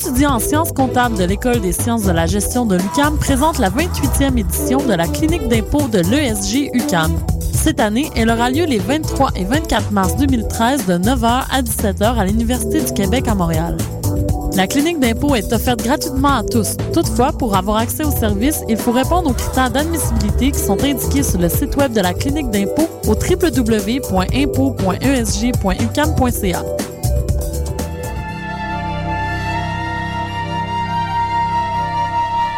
étudiants en sciences comptables de l'École des sciences de la gestion de l'UQAM présentent la 28e édition de la clinique d'impôt de l'ESG-UQAM. Cette année, elle aura lieu les 23 et 24 mars 2013 de 9h à 17h à l'Université du Québec à Montréal. La clinique d'impôt est offerte gratuitement à tous. Toutefois, pour avoir accès au service, il faut répondre aux critères d'admissibilité qui sont indiqués sur le site web de la clinique d'impôt au www.impôt.esg.uqam.ca.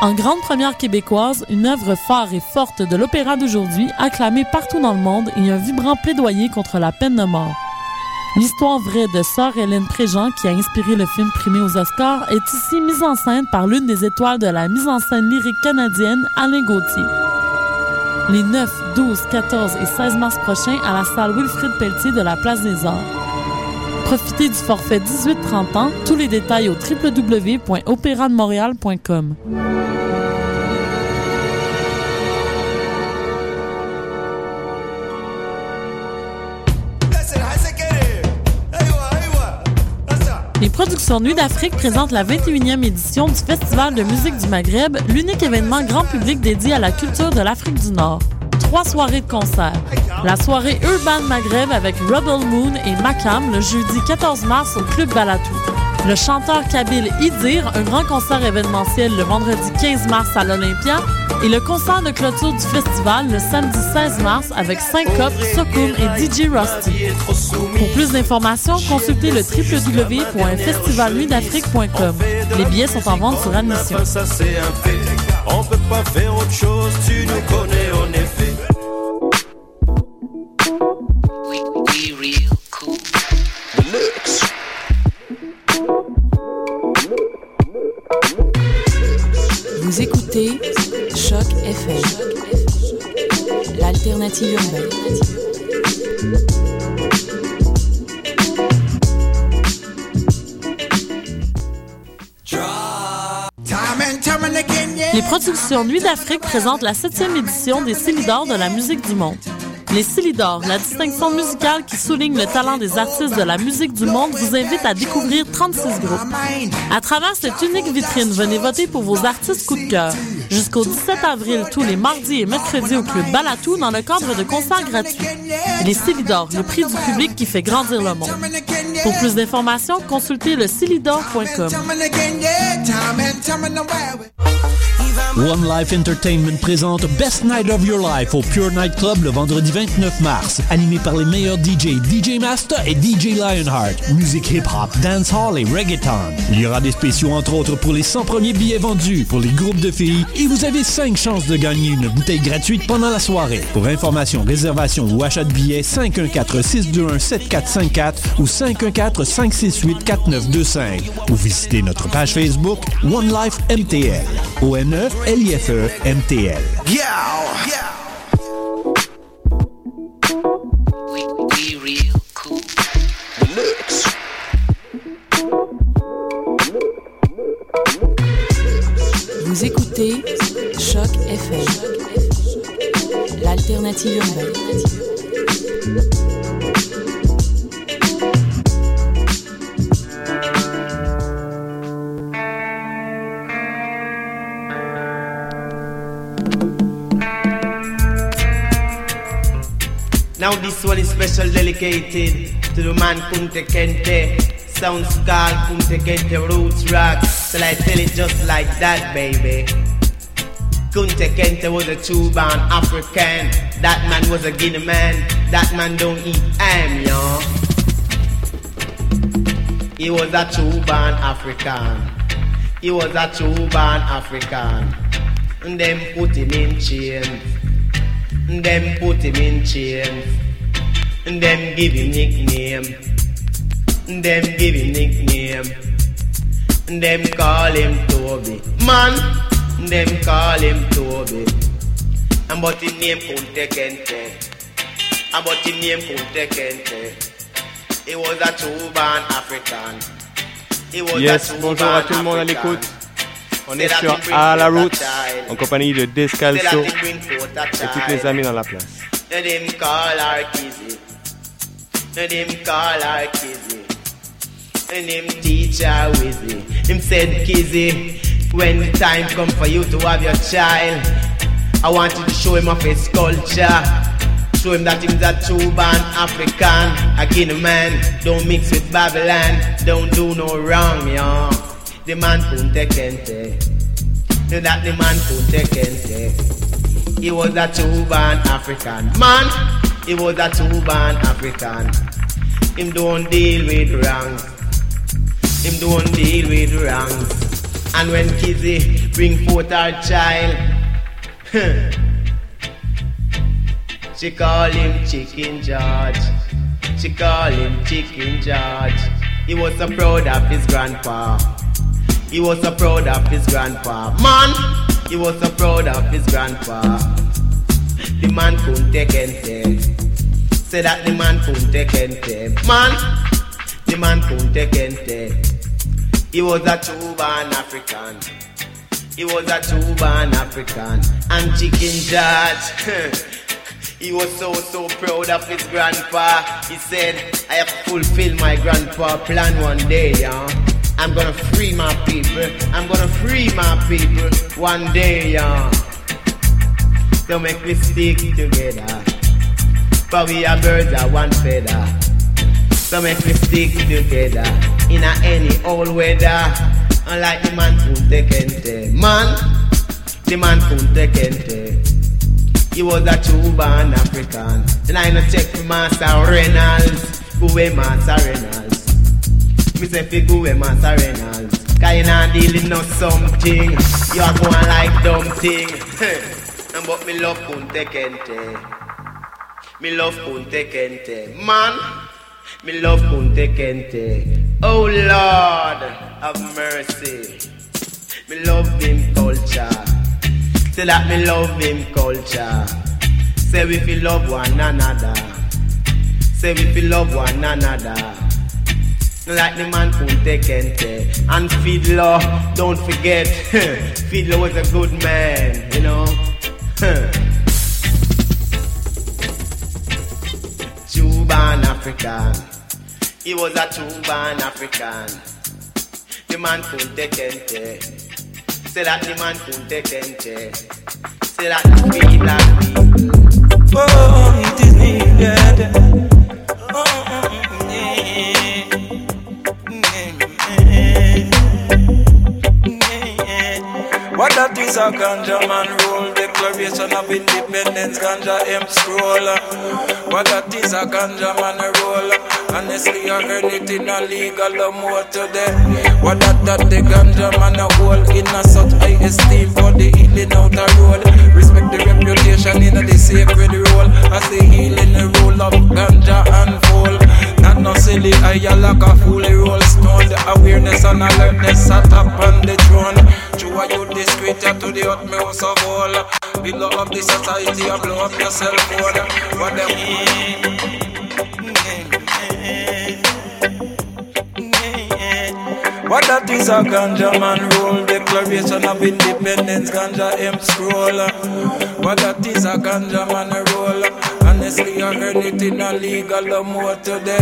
En grande première québécoise, une œuvre phare et forte de l'opéra d'aujourd'hui, acclamée partout dans le monde et un vibrant plaidoyer contre la peine de mort. L'histoire vraie de Sœur Hélène Préjean, qui a inspiré le film primé aux Oscars, est ici mise en scène par l'une des étoiles de la mise en scène lyrique canadienne, Alain Gauthier. Les 9, 12, 14 et 16 mars prochains à la salle Wilfrid Pelletier de la Place des Arts. Profitez du forfait 18-30 ans, tous les détails au www.opérademontréal.com. Les productions Nuit d'Afrique présentent la 21e édition du Festival de musique du Maghreb, l'unique événement grand public dédié à la culture de l'Afrique du Nord. 3 soirées de concerts. La soirée Urban Maghreb avec Rebel Moon et Macam le jeudi 14 mars au Club Balatou. Le chanteur kabyle Idir, un grand concert événementiel le vendredi 15 mars à l'Olympia. Et le concert de clôture du festival le samedi 16 mars avec 5 Cups Sokoum et DJ Rusty. Pour plus d'informations, consultez le www.festivalnuitdafrique.com. Les billets sont en vente sur admission. On peut pas faire autre chose, tu nous connais en effet. We real cool. Vous écoutez Choc FM, l'alternative urbaine. Les productions Nuit d'Afrique présentent la 7e édition des Cilidors de la musique du monde. Les Cilidors, la distinction musicale qui souligne le talent des artistes de la musique du monde, vous invite à découvrir 36 groupes. À travers cette unique vitrine, venez voter pour vos artistes coup de cœur. Jusqu'au 17 avril, tous les mardis et mercredis au Club Balatou, dans le cadre de concerts gratuits. Les Cilidors, le prix du public qui fait grandir le monde. Pour plus d'informations, consultez le cilidors.com. One Life Entertainment présente Best Night of Your Life au Pure Night Club le vendredi 29 mars, animé par les meilleurs DJ, DJ Master et DJ Lionheart. Musique hip-hop, dancehall et reggaeton. Il y aura des spéciaux entre autres pour les 100 premiers billets vendus pour les groupes de filles et vous avez 5 chances de gagner une bouteille gratuite pendant la soirée. Pour information, réservation ou achat de billets, 514-621-7454 ou 514-568-4925 ou visitez notre page Facebook One Life MTL. ONE LIFE MTL. We real cool. Vous écoutez Choc FM, l'alternative urbaine. Now this one is special dedicated to the man Kunta Kinte. Sounds called Kunta Kinte Roots Rock. So I tell it just like that, baby. Kunta Kinte was a true-born African. That man was a Guinea man. That man don't eat ham, yo. He was a true-born African. He was a true-born African. And them put him in chains. And them put him in chains. And them give him nickname. And them give him nickname. And them call him Toby. Man, and them call him Toby. And but his name Kunta Kinte. And but his name Kunta Kinte. He was a true-born African. He was a true-born bonjour à tout le monde à l'écoute. On est sur À la Route, en compagnie de Descalzo et toutes les amies dans la place. And him teacher with me. Him said, Kizzy, when the time come for you to have your child, I want you to show him of his culture. Show him that he's a true-born African. A Guinea man, don't mix with Babylon. Don't do no wrong, yo. The man Kunta Kinte. That the man Kunta Kinte. He was a true-born African. Man, he was a true-born African. Him don't deal with wrongs. Him don't deal with wrongs. And when Kizzy bring forth our child, she call him Chicken George. She call him Chicken George. He was so proud of his grandpa. He was so proud of his grandpa. Man, he was so proud of his grandpa. The man Kunta Kinte. Say that the man Kunta Kinte. Man, the man Kunta Kinte. He was a true-born African. He was a true-born African. And Chicken George. He was so proud of his grandpa. He said, I have fulfilled my grandpa plan one day, yeah. I'm gonna free my people. I'm gonna free my people one day, yeah. So make we stick together. For we are birds of one feather. So make we stick together. In a any old weather. Unlike the man Kunta Kinte. Man, the man Kunta Kinte. He was a true-born African. Then I not check for Master Reynolds. Go away, Master Reynolds. Me say fi go away, Master Reynolds. Cause you not dealing no something. You are going like dumb thing. And but me love Kunta Kinte. Me love Kunta Kinte. Man, me love Kunta Kinte. Oh Lord, have mercy. Me love him culture. Say that me love him culture. Say we feel love one another. Say we feel love one another. Like the man Kunta Kinte. And Fiddler, don't forget, Fiddler was a good man, you know. True-born African. He was a true-born African. The man Kunta Kinte. Say that the man Kunta Kinte. Say that we black people. Oh, it is needed. Oh, yeah. What that is a ganja man rule? Declaration of Independence, ganja M scroll. What that is a ganja man rule? Honestly, I heard it in a legal or more today. What that the ganja man a hold in a such high esteem for the healing out a road. Respect the reputation in a the sacred role. As the healing the role of ganja unfold. Not no silly, I like a fully roll stone. The awareness and alertness sat up on the throne. True are you this creature to the utmost of all. Below of the society, I blow up yourself for what them. What that is a ganja man rule? Declaration of Independence, ganja M scroll. What that is a ganja man rule? Honestly, I heard it in a legal or more today.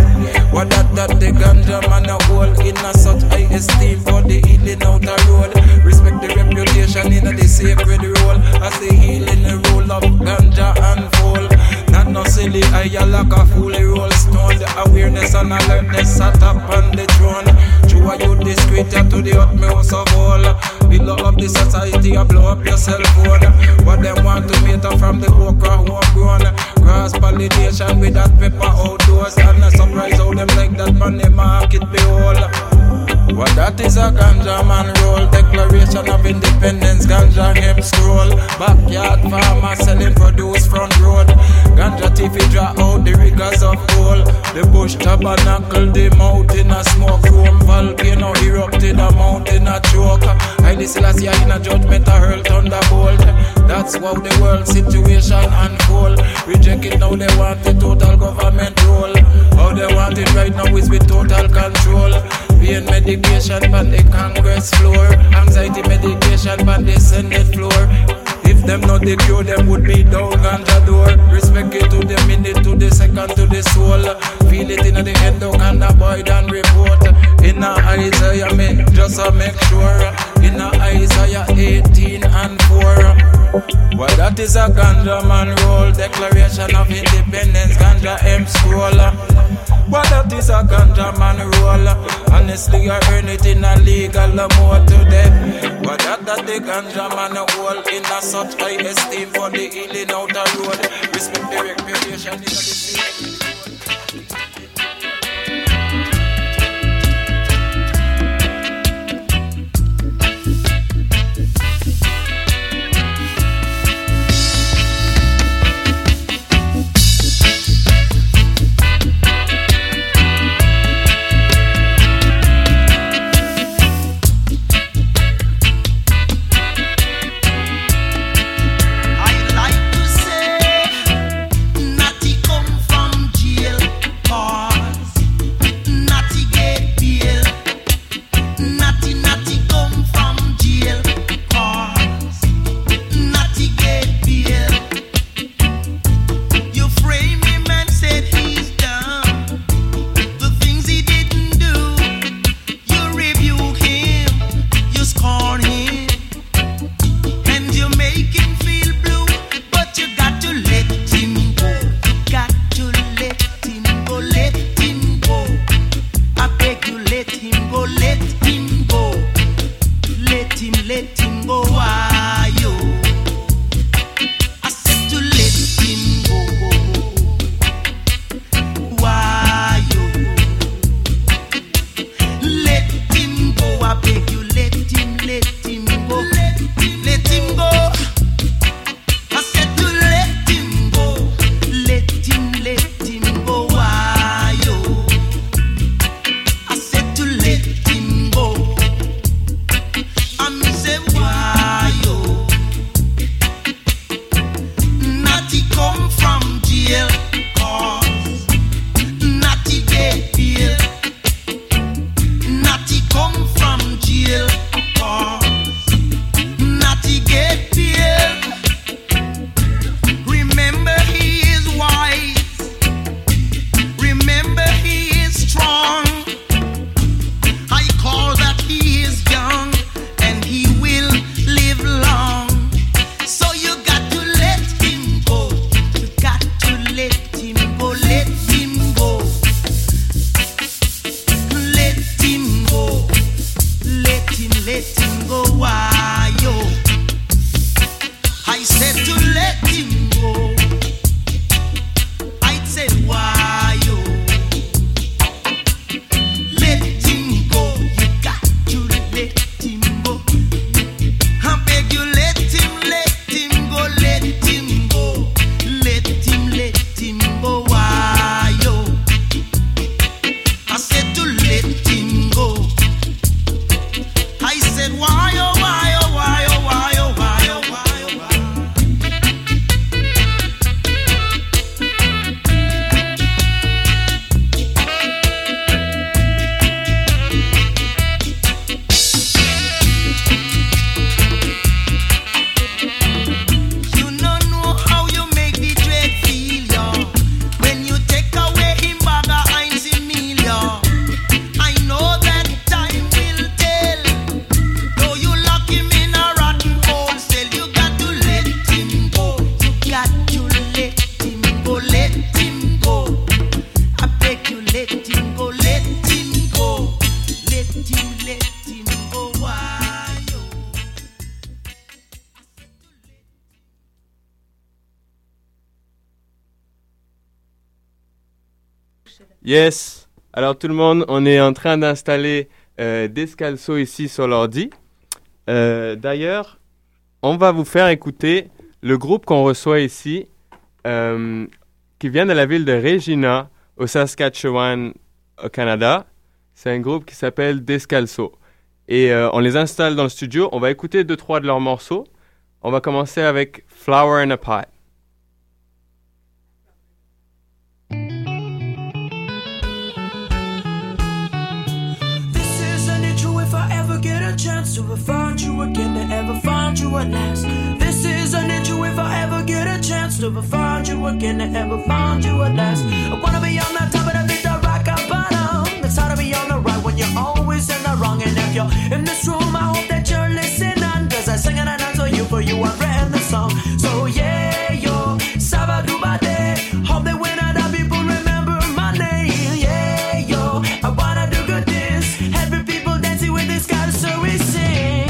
What that the ganja man a hold in a such high esteem for the healing out a road. Respect the reputation in a the sacred role. As the healing the role of ganja unfold. Not no silly, I like a fully roll stone. The awareness and alertness sat up on the throne. True, you this creature to the utmost of all. Below of the society, I blow up your cell phone. What them want to matter from the okra homegrown. Cross pollination with that pepper outdoors. And I surprise how them like that man, they market behold. What that is a ganja man roll. Declaration of Independence, ganja him scroll. Backyard farmer selling produce front road. Ganja TV draw out the rigors of coal. The bush tabernacle, the mountain a smoke room. Volcano erupted, a mountain a choke. Haile Selassie in a judgment a hurl thunderbolt. That's how the world situation unfold. Reject it now, they want the total government role. How they want it right now is with total control. Pain medication on the Congress floor. Anxiety medication on the Senate floor. If them not the cure, them would be down ganja door. Respect it to the minute, to the second, to the soul. Feel it in the end, don't and avoid and report. In in a Isaiah, make just a make sure. In a Isaiah 18 and 4. Well, that is a ganja man roll. Declaration of Independence, ganja M scroller. But that is a ganja man roller. Honestly, I earn it in a legal mode today. But that the ganja man hold in a such high esteem for the healing out the road. Respect the recreation in the city. Yes! Alors tout le monde, on est en train d'installer Descalzo ici sur l'ordi. D'ailleurs, on va vous faire écouter le groupe qu'on reçoit ici, qui vient de la ville de Regina, au Saskatchewan, au Canada. C'est un groupe qui s'appelle Descalzo. Et on les installe dans le studio. On va écouter 2-3 de leurs morceaux. On va commencer avec Flower in a Pot. Chance to find you again, to ever find you at last. This is an issue if I ever get a chance to find you again, to ever find you at last. I wanna be on the top of the rock I bottom. It's hard to be on the right when you're always always in the wrong. And if you're in this room, I hope that you're listening, cause I sing it and I tell you, for you I've written this song. So yeah, yo, Sabadou Bade, hope that when other people remember my name. Yeah, yo, I wanna do good things, helping people dancing with this guy, so we sing.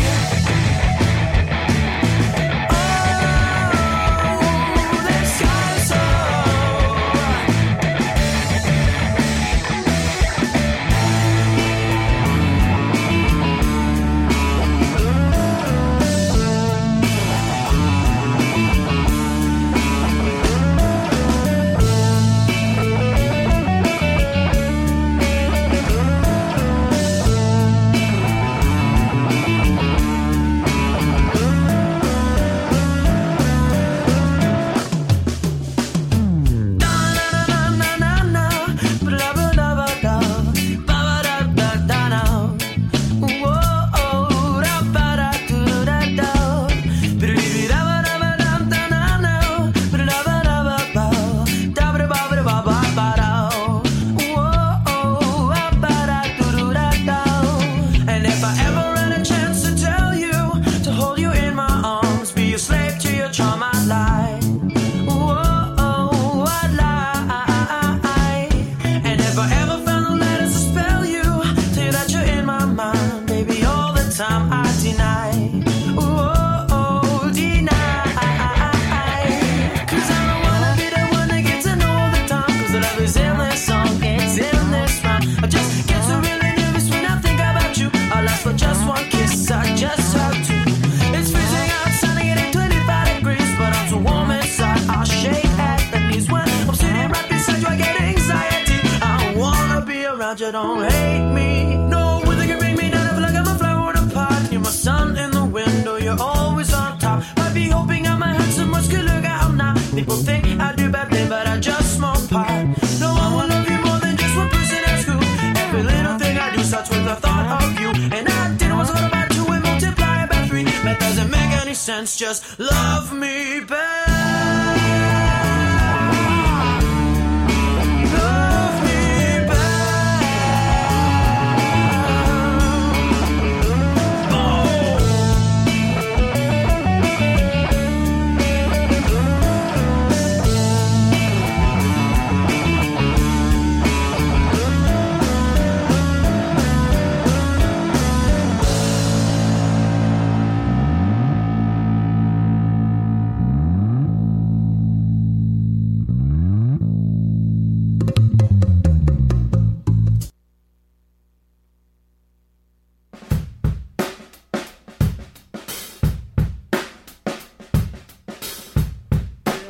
Don't hate me, no, they can make me down. I feel like I'm a flower in a pot. You're my sun in the window, you're always on top. Might be hoping I might have some muscular look out now. People think I do bad things, but I just smoke pot. No, I will love you more than just one person at school. Every little thing I do starts with the thought of you. And I did what's all about two and multiply by three. That doesn't make any sense, just love me back.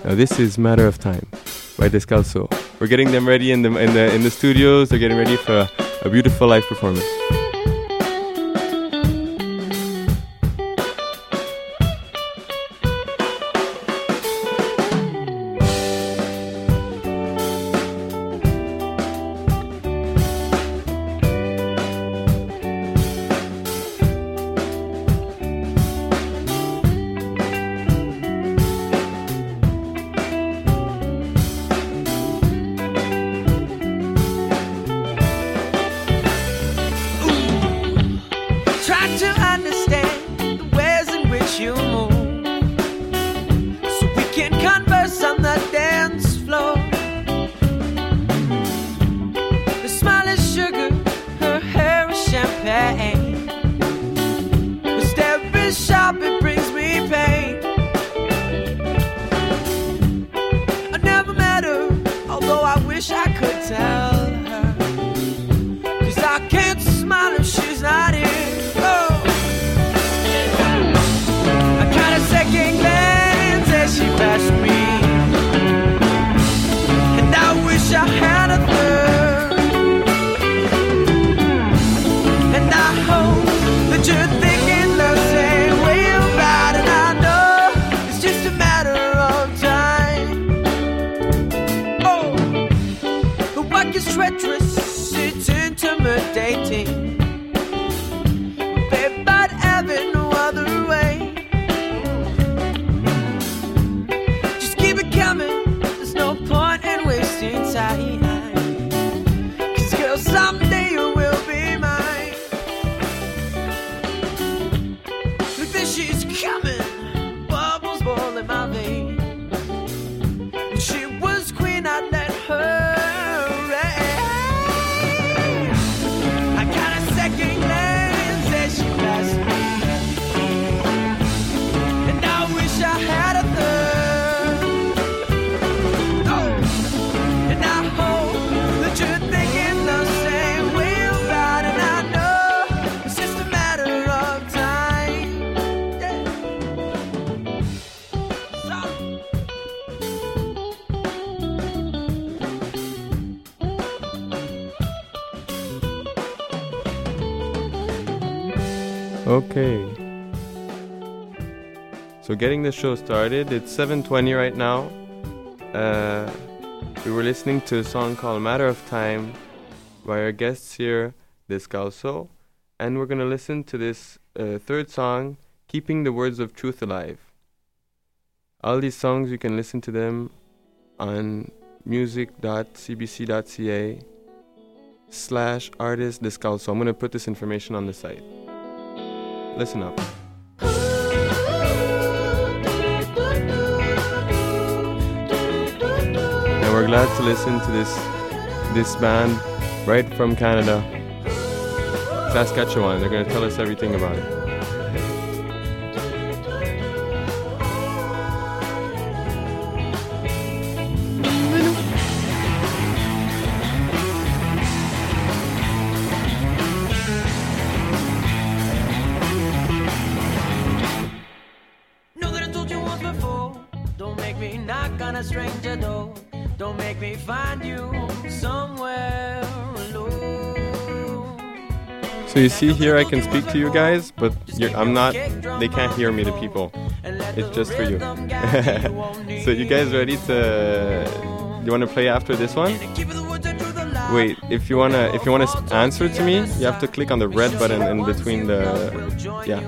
Now this is Matter of Time by Descalzo. We're getting them ready in the studios. They're getting ready for a beautiful live performance. She's not here. Oh, I she's coming, bubbles boil in my veins. When she was queen, I let her reign. I got a second glance as she passed me, and I wish I had a third. Oh, and I hope that you're thinking the same way about it. I know it's just a matter of time. Yeah. Okay. So getting the show started, it's 7:20 right now. We were listening to a song called Matter of Time by our guests here, Descalzo. And we're going to listen to this third song, Keeping the Words of Truth Alive. All these songs, you can listen to them on music.cbc.ca/artist Descalzo. I'm going to put this information on the site. Listen up. And we're glad to listen to this band right from Canada, Saskatchewan. They're going to tell us everything about it. So you see here, I can speak to you guys, but they can't hear me, the people. It's just for you. So you guys ready you want to play after this one? Wait, if you want to answer to me, you have to click on the red button in between the, yeah.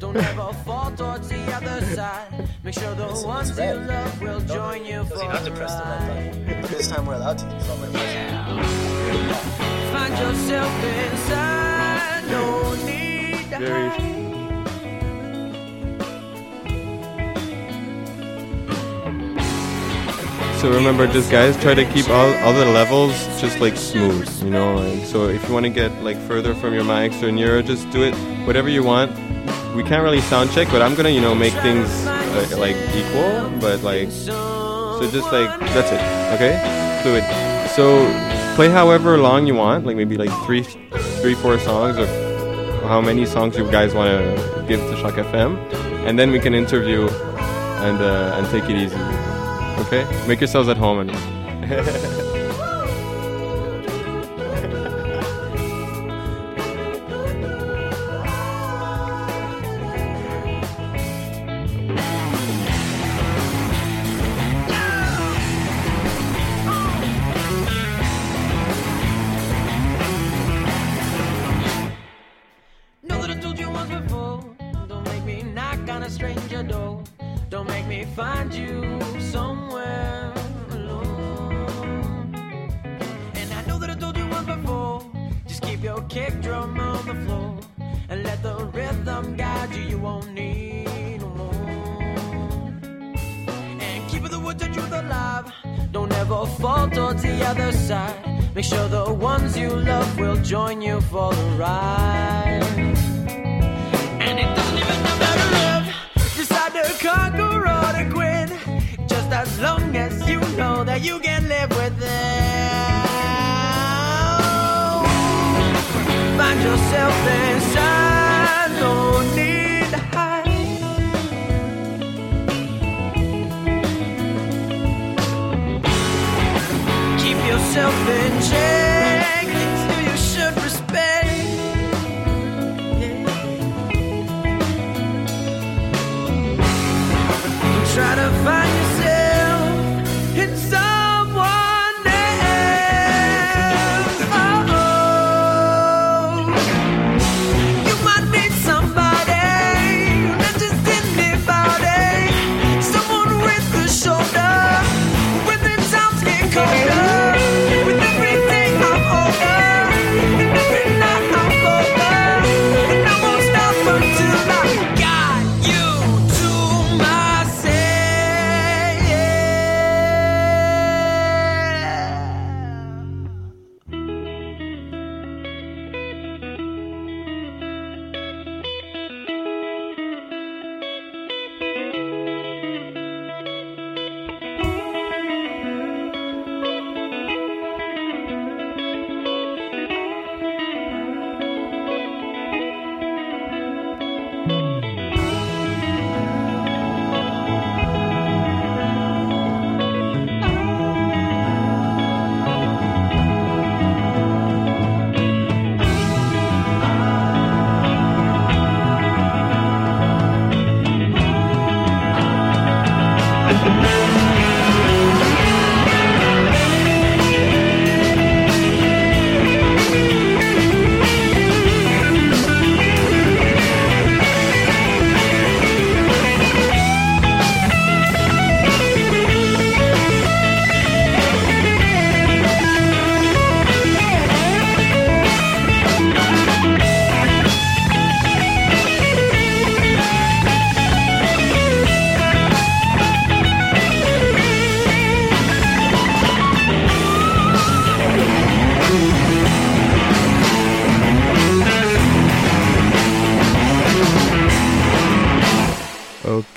Don't ever fall towards the other side. Make sure the ones you love will join you for the ride. This time we're allowed to do something. Find yourself inside. No need to hide. So remember, just guys, try to keep all the levels just like smooth, you know. Like, so if you want to get like further from your mics or nearer, just do it. Whatever you want. We can't really sound check, but I'm gonna, make things like equal, but like, so just like, that's it, okay? Fluid. So play however long you want, like maybe like three, four songs, or how many songs you guys want to give to Choc FM, and then we can interview and take it easy, okay? Make yourselves at home. And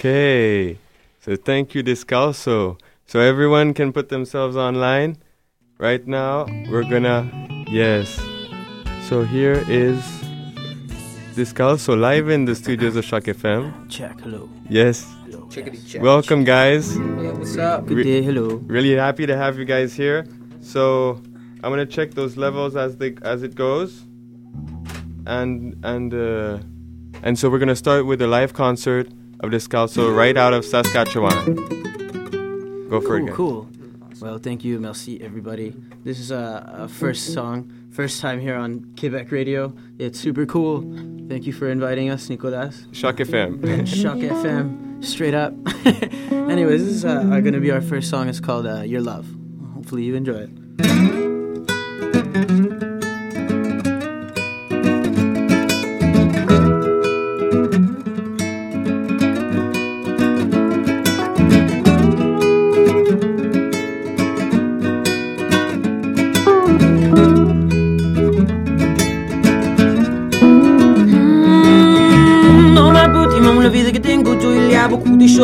Okay, so thank you, Descalzo. So everyone can put themselves online. Right now, we're gonna, yes. So here is Descalzo live in the studios of Choc FM. Check, hello. Yes. Hello. Check. Welcome, guys. Hey, what's up? Good day, hello. Really happy to have you guys here. So I'm gonna check those levels as it goes, and so we're gonna start with a live concert of Descalzo right out of Saskatchewan. Go for it, guys. Cool. Well, thank you, merci, everybody. This is a first song, first time here on Quebec Radio. It's super cool. Thank you for inviting us, Nicolas. Choc FM. Choc FM, straight up. Anyways, this is going to be our first song. It's called Your Love. Hopefully you enjoy it.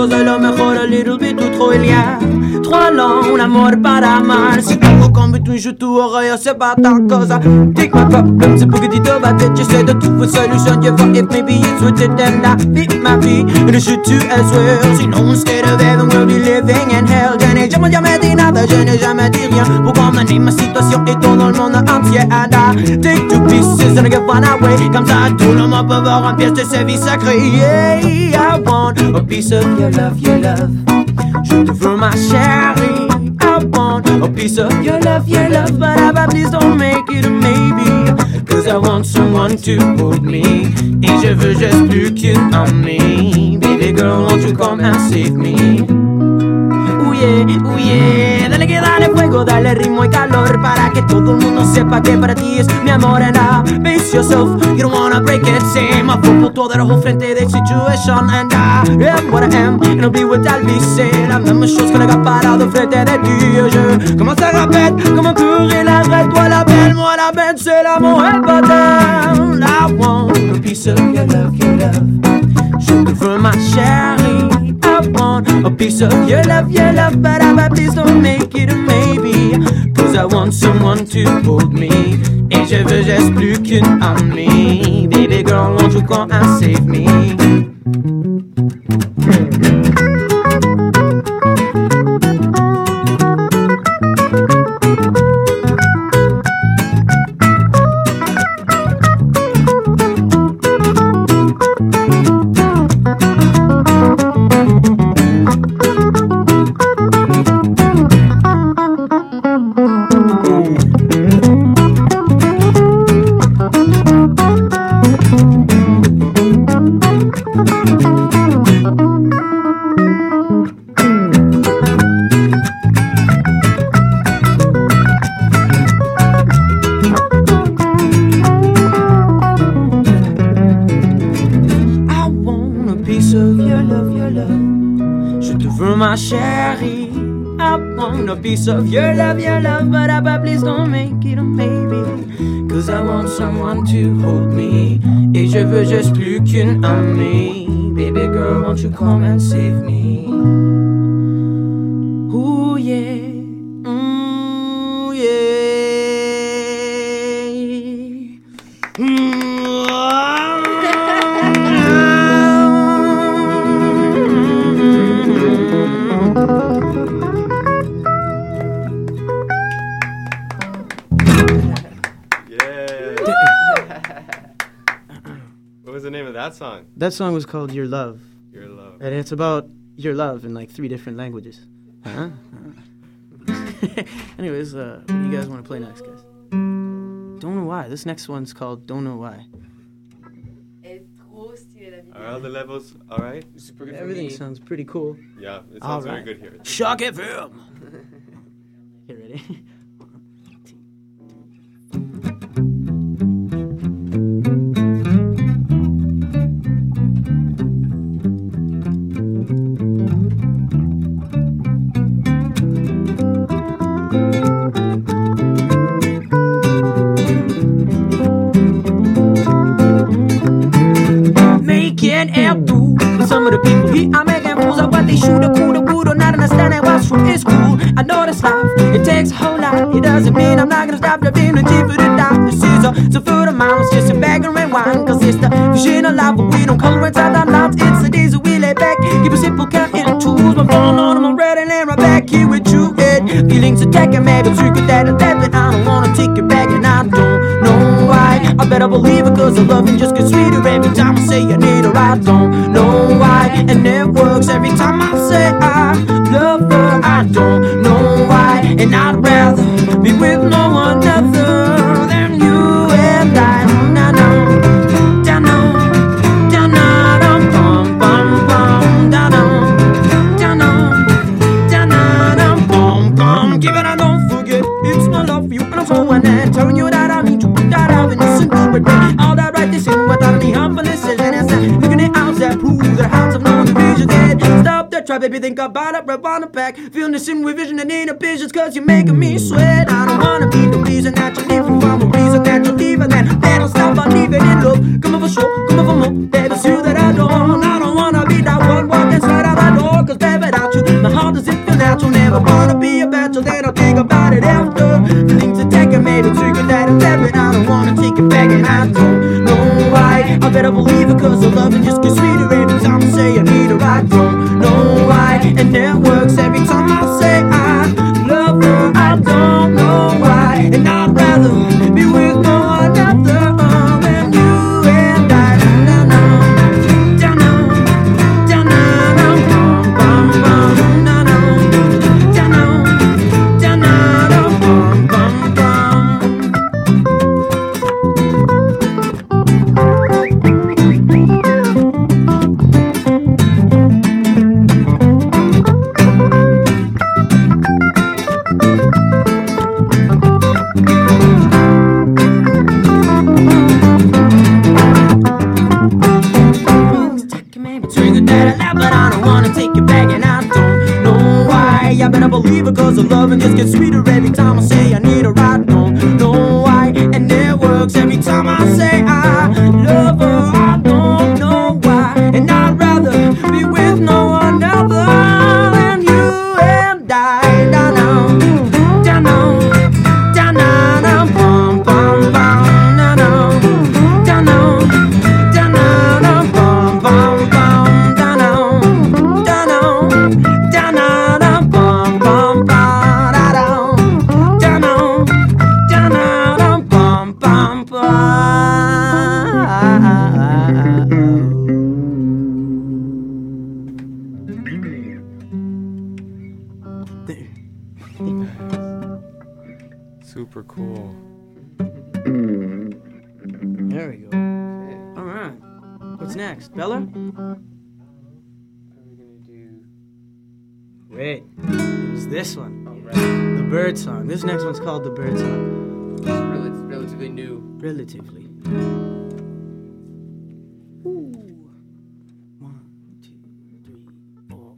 Lo mejor, a little bit too trop, il y a trop long, l'amour para mal. Si tu me combes, tu joues tout au rayon, c'est pas ta cause. Take my problem, c'est pour que tu te battes. J'essaie de trouver solution, you fuck it, maybe it's what you damn la vie, ma vie. Le jeu, tu es sûr, sinon instead of heaven, we'll be living in hell. Je n'ai jamais dit nada, je n'ai jamais dit rien. Pour condamner ma situation et tout dans le monde entier, Ada. Take two pieces and get one away. Comme ça, tout le monde peut avoir un pièce de sa vie sacrée. Yeah, I want a piece of your love, your love. Je te veux, ma chérie. I want a piece of your love, but Abba, please don't make it a maybe. Cause I want someone to hold me. Et je veux juste plus qu'une amie. Baby girl, won't you come and save me? Ooh yeah, dale que dale fuego, dale ritmo y calor. Para que todo el mundo sepa que para ti es mi amor. And I base yourself, you don't wanna break it. Say my football tore that whole frente de situation. And I am what I am, and I'll be what I'll be. C'est la même chose que la gaparada de frente de ti. Je commence à rappeler, comme un pur et la vraie. Toi la belle, moi la bête, c'est l'amour et pas down. I want a piece of your love, your love. Je te veux, ma chérie. I want a piece of your love, but I please don't make it a maybe. Cause I want someone to hold me. Et je veux juste plus qu'une amie. Baby girl, won't you come and save me? Of your love, but Abba, please don't make it a maybe. Cause I want someone to hold me. Et je veux juste plus qu'une amie. Baby girl, won't you come and save me? Ooh yeah, ooh yeah. Song. That song was called Your Love. Your Love. And it's about your love in like 3 different languages. Huh? Anyways, what do you guys want to play next, guys? Don't know why. This next one's called Don't Know Why. Are all the levels all right? Everything sounds pretty cool. Yeah, it sounds right. Very good here. Choc FM! You ready? Some of the people here, I'm making They shoot a coup de coup, don't understand what's from is cool. I know this life, it takes a whole lot. It doesn't mean I'm not gonna stop loving the cheap for the top. This is a food amount, it's just a beggar and wine. Cause it's the vision of life, but we don't color inside our lives. It's the days that we lay back, keep a simple count and tools. One phone on them, I'm ready and right back here with you. And feelings attacking, maybe trigger that and that, but I don't wanna take it back and I don't know why. I better believe it cause the loving just gets sweeter every time I say I need her, I don't know why. And it works every time I say I love her, I don't know why. And I'd rather be with no one other than you and I. Na na, da na, da na, dum bum bum bum, da na, da na, da na, dum bum bum. Give it and don't forget, it's my love for you and I'm so in it. Telling you that I mean you, that I've been listening to, but baby, all that right this is without me, I'm for listening. And I'm looking at house that proves that house of no division dead. Stop that trap, baby, think about it, rub on the back. Feeling the sin with vision and ain't a visions, cause you're making me sweat. I don't wanna be the reason that you leave, I'm the reason that you leave, and that that'll stop, I'm leaving in love. Come over, sure, come over, more, baby, it's you that I don't wanna be that one walking straight out the door, cause baby, without you, my heart doesn't feel natural. Never wanna be a bachelor, then I'll think about it after. Feelings attacking, maybe trigger that attack, I don't wanna take it back, and I don't know why. I better believe it, cause the loving just gets sweeter every time I say I need her, I don't know why. And it works every time I say I love her, I don't know why. And I'd rather be with no one other than you and I. Na na, da na, da na, dum bum bum, na na, da na, dum bum bum bum. Trigger that I love, but I don't wanna take it back, and I don't know why. I better believe it, cause the loving just gets sweeter every time I say I need her, I don't know why. And it works every time I say I love her, I don't know why. And I'd rather be with no one other than you and I. Da na, da na, da na, dum bum bum bum, na na, da na, da na, dum bum bum bum, da na, da na, da na, dum bum bum bum, da na, da na, da na, dum bum bum bum. Super cool. There we go. All right. What's next, Bella? Wait, it was this one. The bird song. This next one's called the bird song. It's relatively new. Relatively. Ooh. One, two, three, four.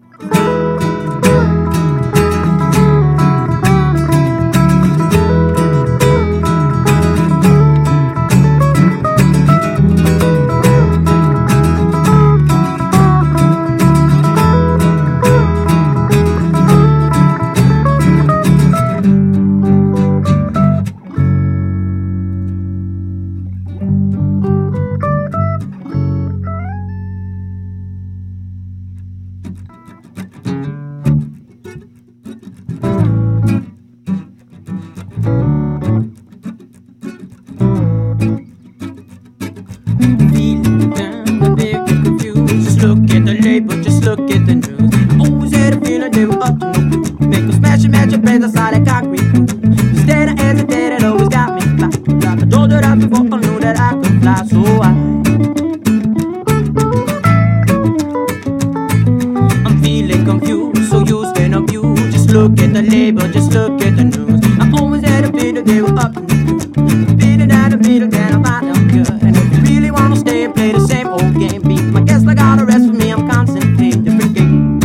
Feeling down, a bit confused. Just look at the label, just look at the news. Always had a feeling they were up to no good. Make them smash and match your friends outside that concrete. Instead I hesitated, always got me fly. Like I told you that before, I knew that I could fly, so I'm feeling confused, so used and abused. Just look at the label, just look at the news. I always had a feeling they were up to no good. Feeling out of middle, then I'm out of good. And if you really wanna stay and play the same old game, beat my guess like all the rest for me, I'm constantly different game.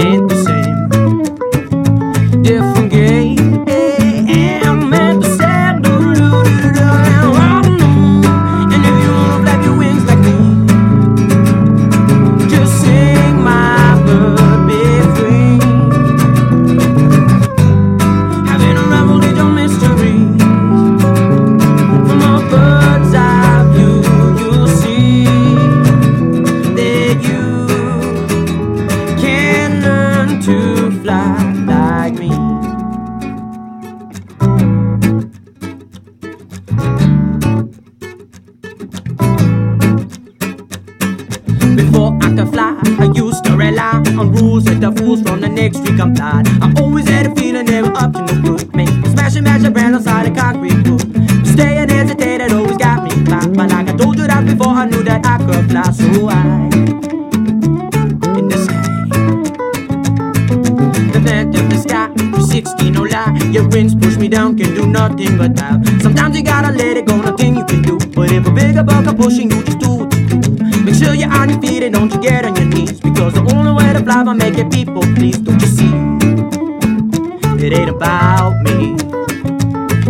Ain't the same, different game. And the same, do do do do. And if you wanna flap your wings like me, just sing my I used to rely on rules that the fools from the next street come tied. I always had a feeling they were up to no good. Man, smashing, mashing brands outside a concrete roof. Stay and hesitate, that always got me by. But like I told you that before, I knew that I could fly, so I in the sky, the length of the sky, 360, no lie. Your wings push me down, can do nothing but dive. Sometimes you gotta let it go, nothing you can do. But if a bigger buck are pushing you, just do what you do. Make sure you're on your feet and don't you get on your knees, because the only way to fly by making people please. Don't you see, it ain't about me,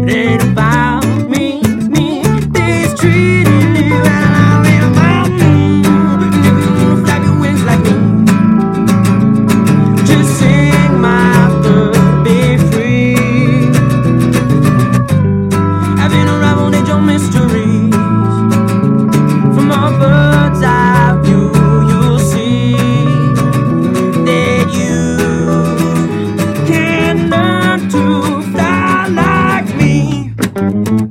it ain't about me, it's me that's treating me well, it ain't about me. You flap your wings like me, just sing my bird, be free. I've been unraveled at your mysteries, from all bird's eye view, you'll see that you can learn to fly like me. If you wanna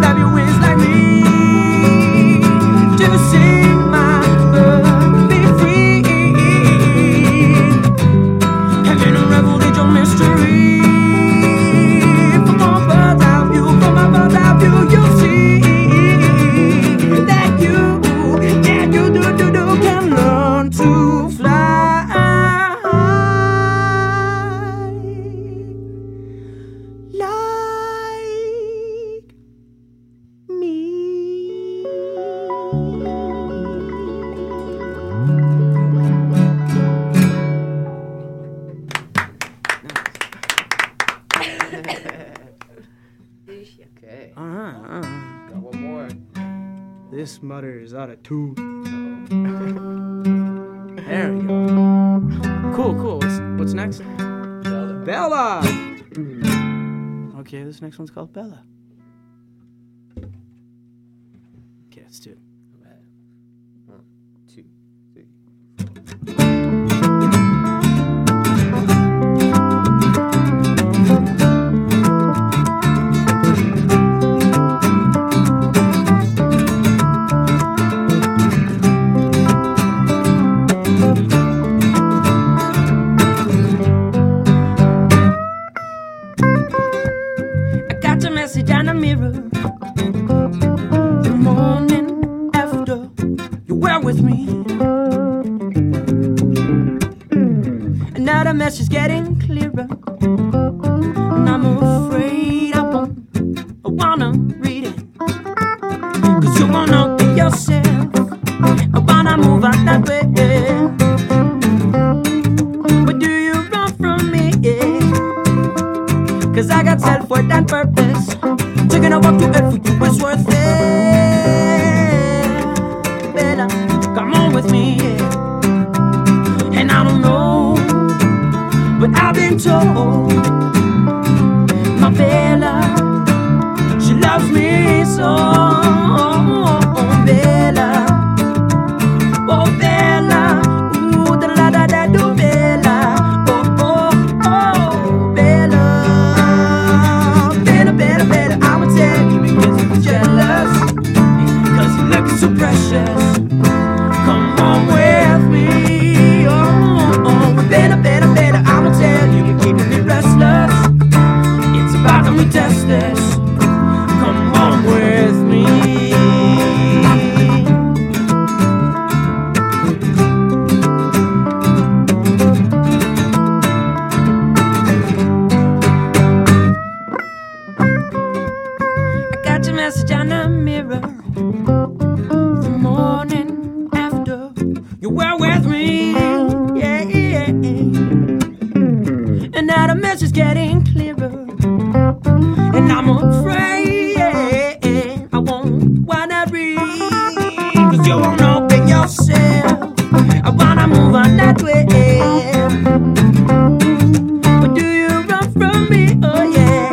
flap your wings like me, just sing my bird, be free. Have been unraveled in your mystery, from all bird's eye view, from my bird's eye view, you'll see that you, yeah, you do can learn to fly like me. Okay. Got one more. This mutter is out of two. There we go. Cool. What's next? Bella! Okay, this next one's called Bella. Okay, let's do it. 1, 2, 3. I got your message on the mirror. The morning after you were with me. And now the message is getting clearer. And I'm afraid I wanna read it. Cause you won't know for yourself. I wanna move out that way. But do you run from me? Cause I got self-worth and purpose. Taking a walk to hell for you is worth it. Bella, come on with me. And I don't know, but I've been told my Bella, she loves me so. Bella, oh Bella, ooh da la da da do Bella, oh Bella, Bella, I would tell you because I'm jealous, because you look so precious. Come home with me, Bella, I would tell you you're keeping me restless. It's about time we test this. Come home with me. I got your message on the mirror. The morning after you were with me, yeah. And now the message's getting clearer. And I'm afraid I won't wanna read. Cause you won't open yourself. I wanna move on that way. But do you run from me? Oh yeah.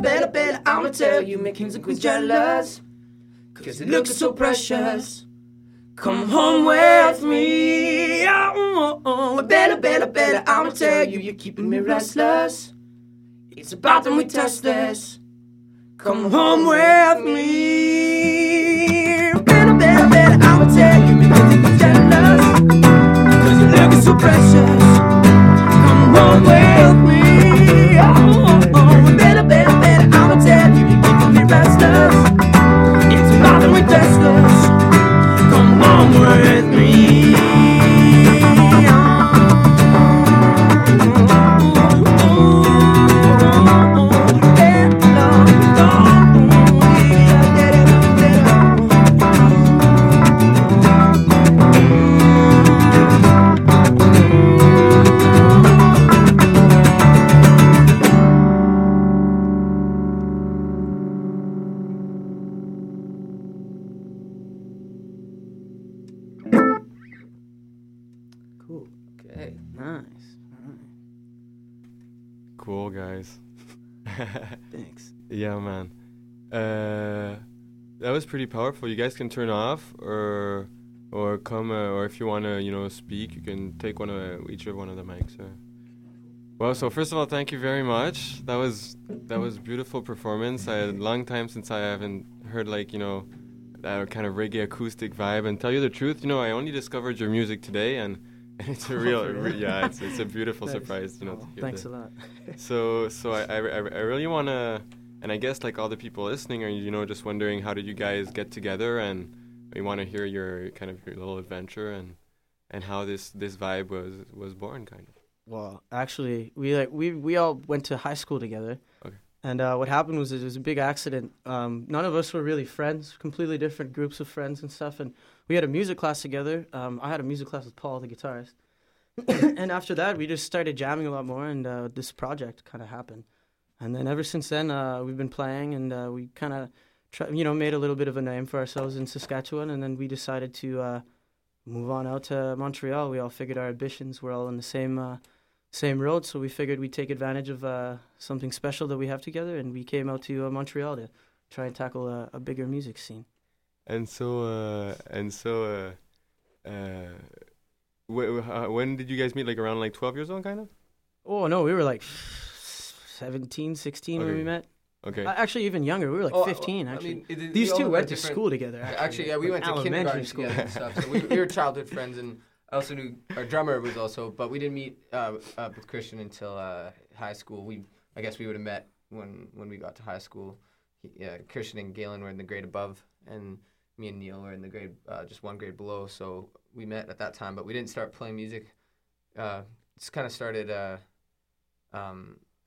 better, I'ma tell you, make him look jealous, cause it looks so precious. Come home with me, oh, oh, oh. Better, I'ma tell you, you're keeping me restless. It's about time we test this. Come home with me. Better, I'ma tell you, make him look jealous, cause it looks so precious. Come home with me, oh, oh, oh. Better, I'ma tell you, you're keeping me restless. It's about time we test this. With me. Cool, guys. Thanks. Yeah, man. That was pretty powerful. You guys can turn off or come, or if you want to, you know, speak, you can take one of each of one of the mics. Well, so first of all, thank you very much. That was beautiful performance. I had a long time since I haven't heard, like, you know, that kind of reggae acoustic vibe. And tell you the truth, you know, I only discovered your music today, and it's a real, yeah. It's a beautiful surprise, you know. Oh, to thanks a lot. So I really wanna, and I guess like all the people listening are, you know, just wondering how did you guys get together, and we want to hear your kind of your little adventure and how this vibe was born, kind of. Well, actually, we all went to high school together. Okay. And what happened was it was a big accident. None of us were really friends, completely different groups of friends and stuff. And we had a music class together. I had a music class with Paul, the guitarist. And after that, we just started jamming a lot more, and this project kind of happened. And then ever since then, we've been playing, and we kind of, made a little bit of a name for ourselves in Saskatchewan. And then we decided to move on out to Montreal. We all figured our ambitions were all on the same road, so we figured we'd take advantage of something special that we have together, and we came out to Montreal to try and tackle a bigger music scene. When did you guys meet? Like around like 12 years old, kind of? Oh no, we were like 17, 16 when we met. Okay. Actually, even younger. We were like 15. Actually, I mean, these two went to school together. Actually yeah, we went to kindergarten school together and stuff. So we were childhood friends and. I also knew our drummer was also, but we didn't meet up with Christian until high school. I guess we would have met when we got to high school. Christian and Galen were in the grade above, and me and Neil were in the grade just one grade below. So we met at that time, but we didn't start playing music. It's kind of started. I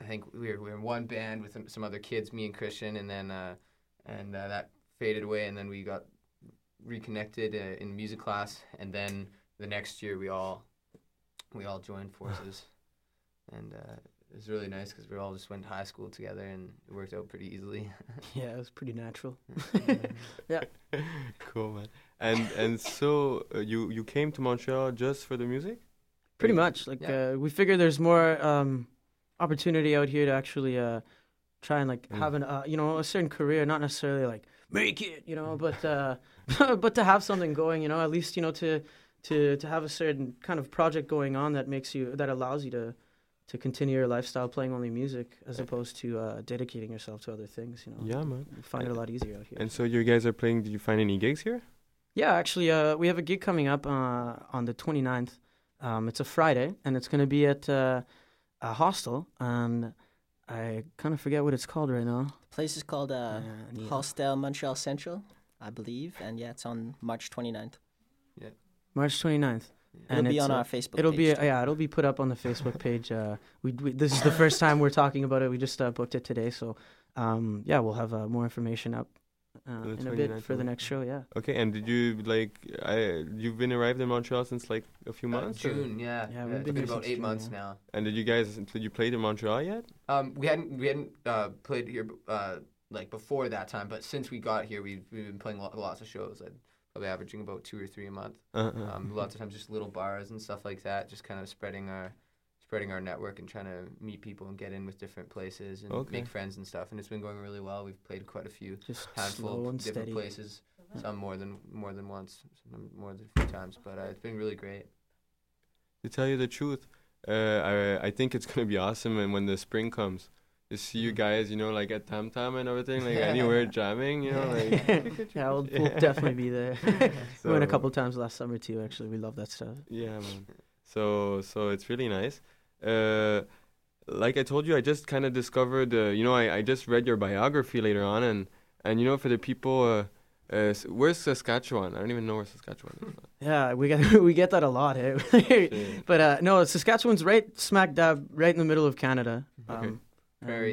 think we were in one band with some other kids, me and Christian, and then that faded away, and then we got reconnected in music class, and then. The next year, we all joined forces, and it was really nice because we all just went to high school together, and it worked out pretty easily. Yeah, it was pretty natural. Yeah. Cool, man. And so you came to Montreal just for the music? Pretty much. Like we figured there's more opportunity out here to actually try and like have an a certain career, not necessarily like make it, but to have something going, at least to have a certain kind of project going on that allows you to continue your lifestyle playing only music as opposed to dedicating yourself to other things. Yeah, man. You find it a lot easier out here. And so you guys are playing. Did you find any gigs here? Yeah, actually, we have a gig coming up on the 29th. It's a Friday, and it's going to be at a hostel. And I kind of forget what it's called right now. The place is called Hostel Montreal Central, I believe. And yeah, it's on March 29th. Yeah. March 29th. Yeah. It'll be on our Facebook page. It'll be put up on the Facebook page. This is the first time we're talking about it. We just booked it today. So, we'll have more information up in a bit for the next show, yeah. Okay, and did you, you've been arrived in Montreal since, like, a few months? June, or? Yeah. Yeah, we've been about 8 months now. And did you play in Montreal yet? We hadn't played here, before that time. But since we got here, we've been playing lots of shows, probably averaging about 2 or 3 a month. Lots of times just little bars and stuff like that, just kind of spreading our spreading our network and trying to meet people and get in with different places and make friends and stuff. And it's been going really well. We've played quite a few, just handful of different places, some more than once, some more than a few times. But it's been really great. To tell you the truth, I think it's going to be awesome. And when the spring comes, to see you guys, you know, like at Tam Tam and everything, like anywhere jamming, you know, like yeah, we'll definitely be there. So, we went a couple of times last summer too. Actually, we love that stuff. Yeah, man. So it's really nice. Like I told you, I just kind of discovered. You know, I just read your biography later on, and you know, for the people, where's Saskatchewan? I don't even know where Saskatchewan is. Yeah, we get that a lot, eh? But no, Saskatchewan's right smack dab, right in the middle of Canada. Okay.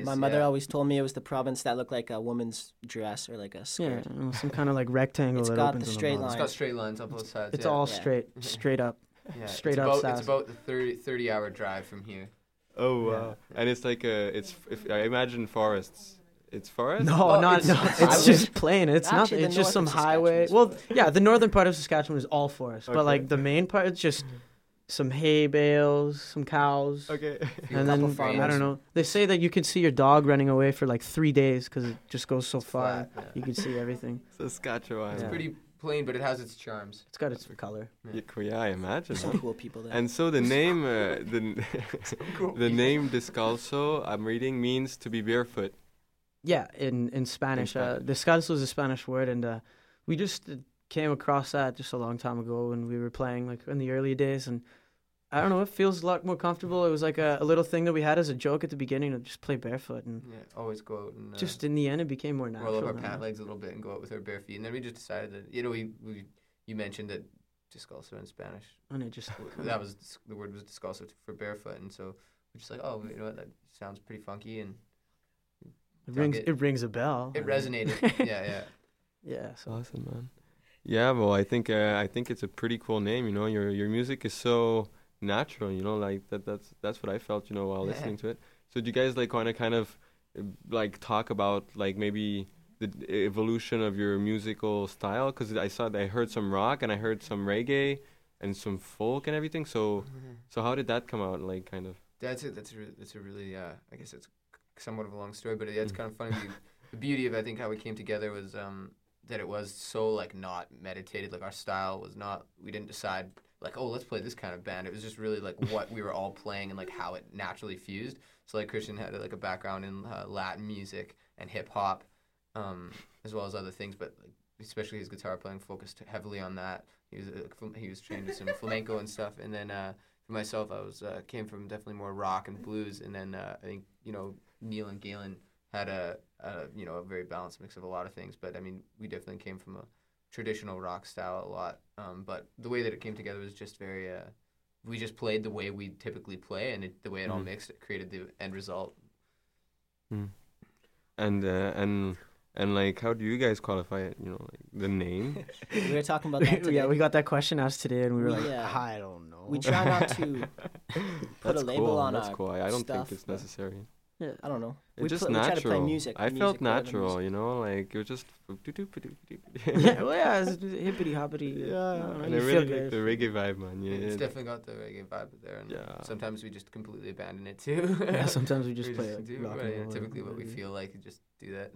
My mother always told me it was the province that looked like a woman's dress or like a skirt. Yeah, some kind of like rectangle. It's got the straight lines. It's got straight lines on both sides. It's all straight up. Yeah, south. It's about the 30-hour drive from here. Oh, wow. And it's like I imagine forests. It's forest? No, it's just plain. It's not. It's just some highway. Well, yeah, the northern part of Saskatchewan is all forest, but like the main part, it's just some hay bales, some cows. Okay. And then, I don't know. They say that you can see your dog running away for like 3 days because it just goes so far. Yeah. You can see everything. Saskatchewan. It's pretty plain, but it has its charms. It's got its color. Yeah, I imagine. Some cool people there. And so the name, the name Descalzo, I'm reading, means to be barefoot. Yeah, in Spanish. Descalzo is a Spanish word, and we just came across that just a long time ago when we were playing, like in the early days, and I don't know, it feels a lot more comfortable. It was like a little thing that we had as a joke at the beginning, to just play barefoot. And yeah, always go out and... just in the end, it became more natural. Roll up our pant legs a little bit and go out with our bare feet. And then we just decided that, you know, you mentioned that descalzo in Spanish. And it just... the word was descalzo for barefoot. And so we're just like, oh, you know what, that sounds pretty funky. And it rings a bell. It resonated. Yeah. Yeah, so awesome, man. Yeah, well, I think it's a pretty cool name, you know. Your music is so... natural, you know, like that's what I felt, you know, while listening to it. So do you guys like want to kind of like talk about like maybe the evolution of your musical style? Because I heard some rock and I heard some reggae and some folk and everything. So how did that come out? Like kind of. That's a really I guess it's somewhat of a long story, but it's kind of funny. The beauty of I think how we came together was that it was so like not meditated. Like our style was not. We didn't decide. Like, oh, let's play this kind of band. It was just really, like, what we were all playing and, like, how it naturally fused. So, like, Christian had, like, a background in Latin music and hip-hop, as well as other things, but like, especially his guitar playing focused heavily on that. He was trained with some flamenco and stuff. And then for myself, I was came from definitely more rock and blues. And then I think, you know, Neil and Galen had a very balanced mix of a lot of things. But, I mean, we definitely came from a traditional rock style a lot, but the way that it came together was just very we just played the way we typically play, and the way it all mixed, it created the end result. And like, how do you guys qualify it, you know, like the name? We were talking about that today. Yeah, we got that question asked today, and we were like, I don't know, we try not to put a label on our stuff. I don't think it's necessary. Yeah, I don't know. It's just natural. We try to play music. I felt natural, you know, like it was just. Yeah, well, yeah, it's hippity hoppity. Yeah, and I really like the reggae vibe, man. Yeah, it's definitely got the reggae vibe there, and sometimes we just completely abandon it too. Yeah, sometimes we just play it. Like, typically, what we feel like, we just do that.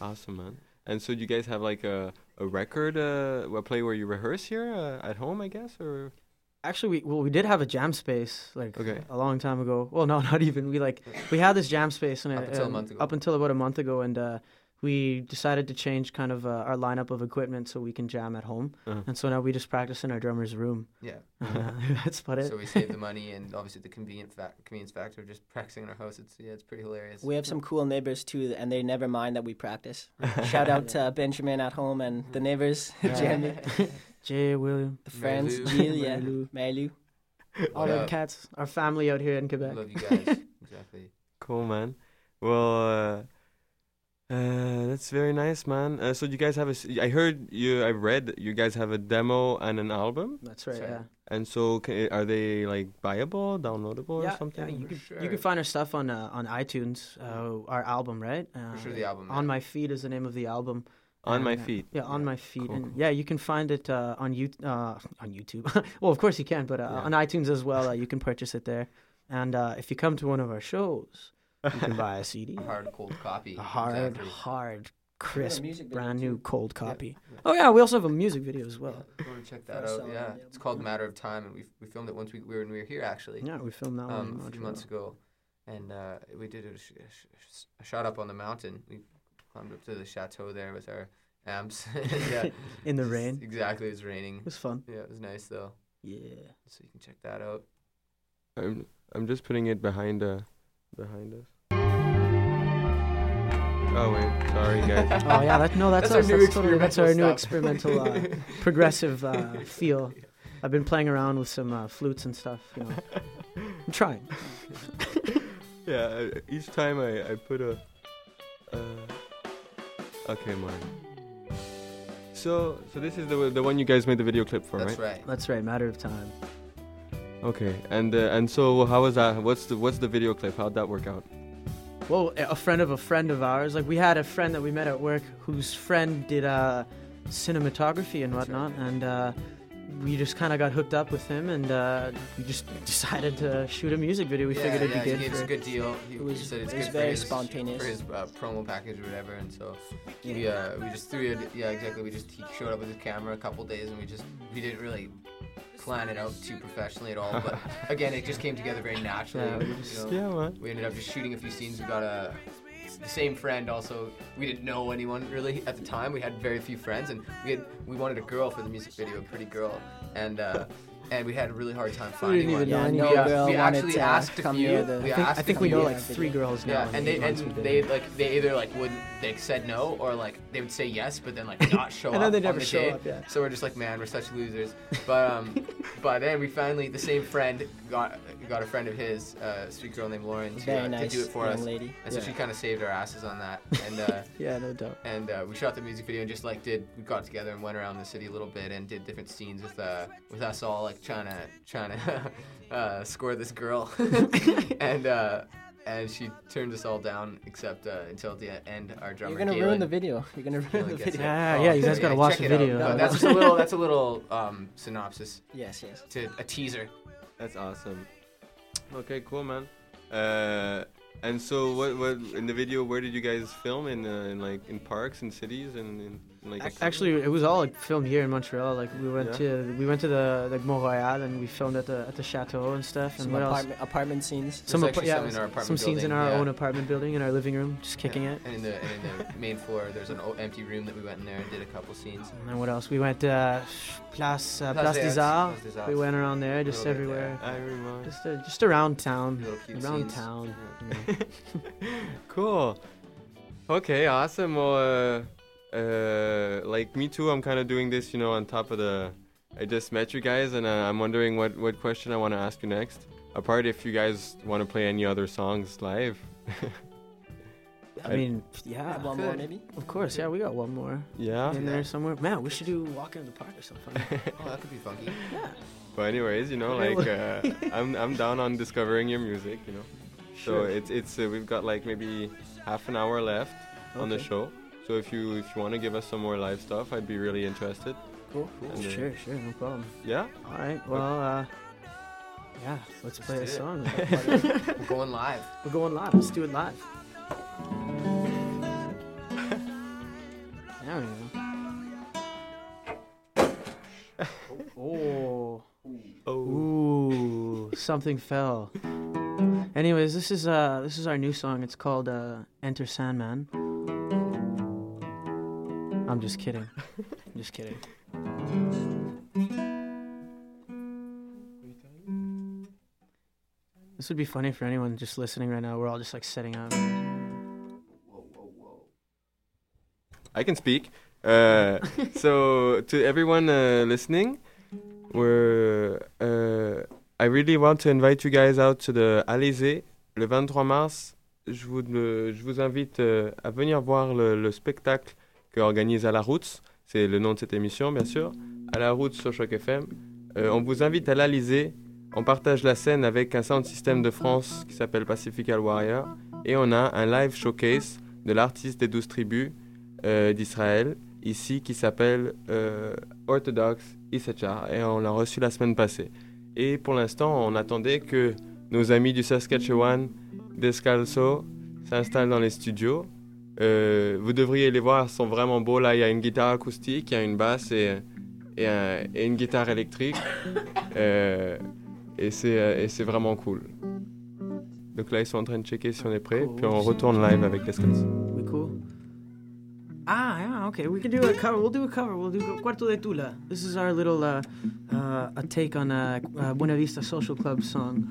Awesome, man. And so, do you guys have like a record, a play where you rehearse here at home, I guess, or? Actually, we did have a jam space a long time ago. Well, no, not even. We had this jam space and up until about a month ago, and we decided to change kind of our lineup of equipment so we can jam at home. And so now we just practice in our drummer's room. Yeah, that's about it. So we save the money and obviously the convenience factor of just practicing in our house. It's pretty hilarious. We have some cool neighbors too, and they never mind that we practice. Shout out to Benjamin at home and the neighbors, Jamie. Jay, William, the friends, Malu, all the cats, our family out here in Quebec. Love you guys, exactly. Cool, man. Well, that's very nice, man. So you guys have I read you guys have a demo and an album. That's right. Yeah. And so, are they like buyable, downloadable, or something? Yeah, you can find our stuff on iTunes. Our album, right? For sure, the album. On My Feet is the name of the album. On My Feet. Yeah, On My Feet. Cool. And yeah, you can find it on YouTube. Well, of course you can, but on iTunes as well. You can purchase it there. And if you come to one of our shows, you can buy a CD. A hard, cold copy. A hard, exactly. Hard, crisp, brand new cold copy. Yeah. Oh, yeah, we also have a music video as well. Yeah, go and check that out, yeah. It's called Matter of Time, and we filmed it once we were here, actually. Yeah, we filmed that one a few months ago. And we did a shot up on the mountain. We climbed up to the chateau there with our amps. Yeah. In the rain. Exactly, it was raining. It was fun. Yeah, it was nice, though. Yeah. So you can check that out. I'm just putting it behind us. Oh wait, sorry guys. Oh yeah, that's us. That's our new experimental, progressive feel. I've been playing around with some flutes and stuff. You know. I'm trying. Yeah, each time I put a. Okay, mine. So this is the one you guys made the video clip for, right? That's right. Matter of Time. Okay, and so how was that? What's the video clip? How'd that work out? Well, a friend of ours, like we had a friend that we met at work whose friend did cinematography and whatnot, and we just kind of got hooked up with him, and we just decided to shoot a music video. We figured it'd be good. Yeah, it's a good deal. He said it's good very spontaneous for his promo package or whatever, and so we just threw it. Yeah, exactly. He showed up with his camera a couple days, and we didn't really plan it out too professionally at all, but again, it just came together very naturally. Yeah, we ended up just shooting a few scenes. We got the same friend also. We didn't know anyone really at the time. We had very few friends, and we wanted a girl for the music video, a pretty girl, and we had a really hard time finding one. We actually asked a few. I think we know like three girls now. Yeah, they said no, or like they would say yes, but then like not show up. I know they never show up. Yeah. So we're just like, man, we're such losers. But but then we finally the same friend got a friend of his, sweet girl named Lauren, to do it for us. Lady. And so she kind of saved our asses on that. And yeah, no doubt. And we shot the music video and just like we got together and went around the city a little bit and did different scenes with us all like. Trying to score this girl, and she turned us all down except until the end. Our drummer. You're gonna ruin the video. Yeah, you guys gotta watch the video. No, that's just a little synopsis. Yes. To a teaser. That's awesome. Okay, cool, man. And so what in the video? Where did you guys film in parks and cities and? Actually, it was all filmed here in Montreal. Like we went to the Mont-Royal and we filmed at the chateau and stuff. Some and what else? Apartment scenes. Some scenes in our own apartment building in our living room, just kicking it. And in the main floor, there's an empty room that we went in there and did a couple scenes. And then what else? We went Place des Arts. We went around there, just everywhere. Everywhere. Just around town. Around town. Yeah. Cool. Okay. Awesome. Well, like me too, I'm kind of doing this, on top of I just met you guys, and I'm wondering what question I want to ask you next. Apart if you guys want to play any other songs live. One more maybe. Of course, yeah, we got one more. Yeah. In there somewhere. Man, we should do Walk in the Park or something. Oh, that could be funky. Yeah. But anyways, I'm down on discovering your music, Sure. So it's we've got like maybe half an hour left on the show. So if you want to give us some more live stuff, I'd be really interested. Cool. Sure, no problem. Yeah? All right, well, let's play a song. We're going live. Let's do it live. There we go. Oh. Ooh, something fell. Anyways, this is our new song. It's called Enter Sandman. I'm just kidding. This would be funny for anyone just listening right now. We're all just like setting up. Whoa. I can speak. So to everyone listening, I really want to invite you guys out to the Alésée le 23 mars. Je vous invite à venir voir le spectacle organise à la Roots, c'est le nom de cette émission bien sûr, à la Roots sur Choc FM. On vous invite à l'Alysée, on partage la scène avec un sound system de France qui s'appelle Pacifical Warrior et on a un live showcase de l'artiste des 12 tribus d'Israël ici qui s'appelle Orthodox Issachar et on l'a reçu la semaine passée. Et pour l'instant, on attendait que Nos amis du Saskatchewan, Descalzo, s'installent dans les studios. Vous devriez les voir, ils sont vraiment beaux. Là, il y a une guitare acoustique, il y a une basse et une guitare électrique. Et c'est vraiment cool. Donc là, ils sont en train de checker si on est prêt, cool. Puis on retourne live avec Descalzo. Cool. Ah, okay. We can do a cover. We'll do Cuarto de Tula. This is our little a take on a Buena Vista Social Club song.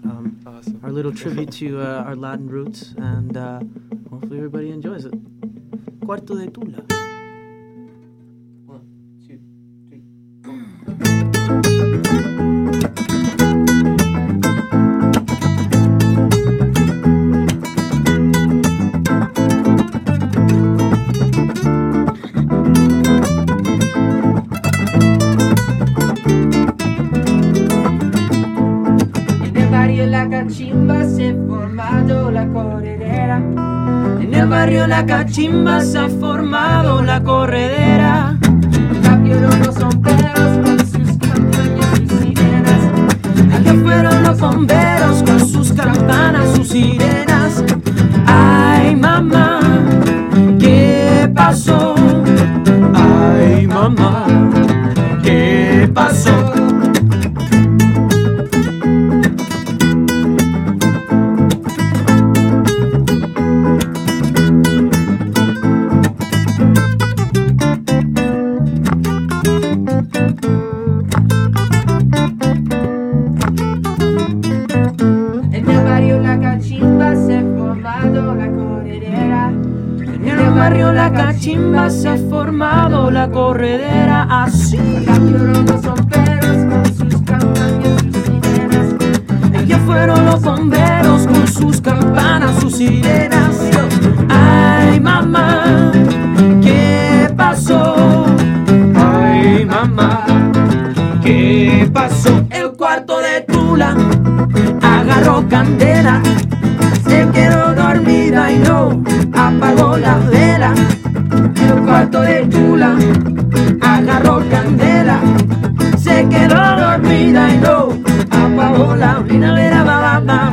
Awesome. Our little tribute to our Latin roots, and hopefully everybody enjoys it. Cuarto de Tula. 1, 2, 3. La cachimba se ha formado la corredera. Ya fueron los sombreros con sus campanas y sirenas. Ya fueron los bomberos con sus campanas, sus sirenas. Ay, mamá, ¿qué pasó? Ay, mamá, ¿qué pasó? Se ha formado la corredera así. Acá fueron los bomberos con sus campanas, sus sirenas. Allá fueron los bomberos con sus campanas, sus sirenas. Ay, mamá, ¿qué pasó? Ay, mamá, ¿qué pasó? El cuarto de Tula agarró candela, se quedó dormida y no apagó las velas. Cuarto de Tula agarró candela, se quedó dormida y no apagó la primavera, bababa.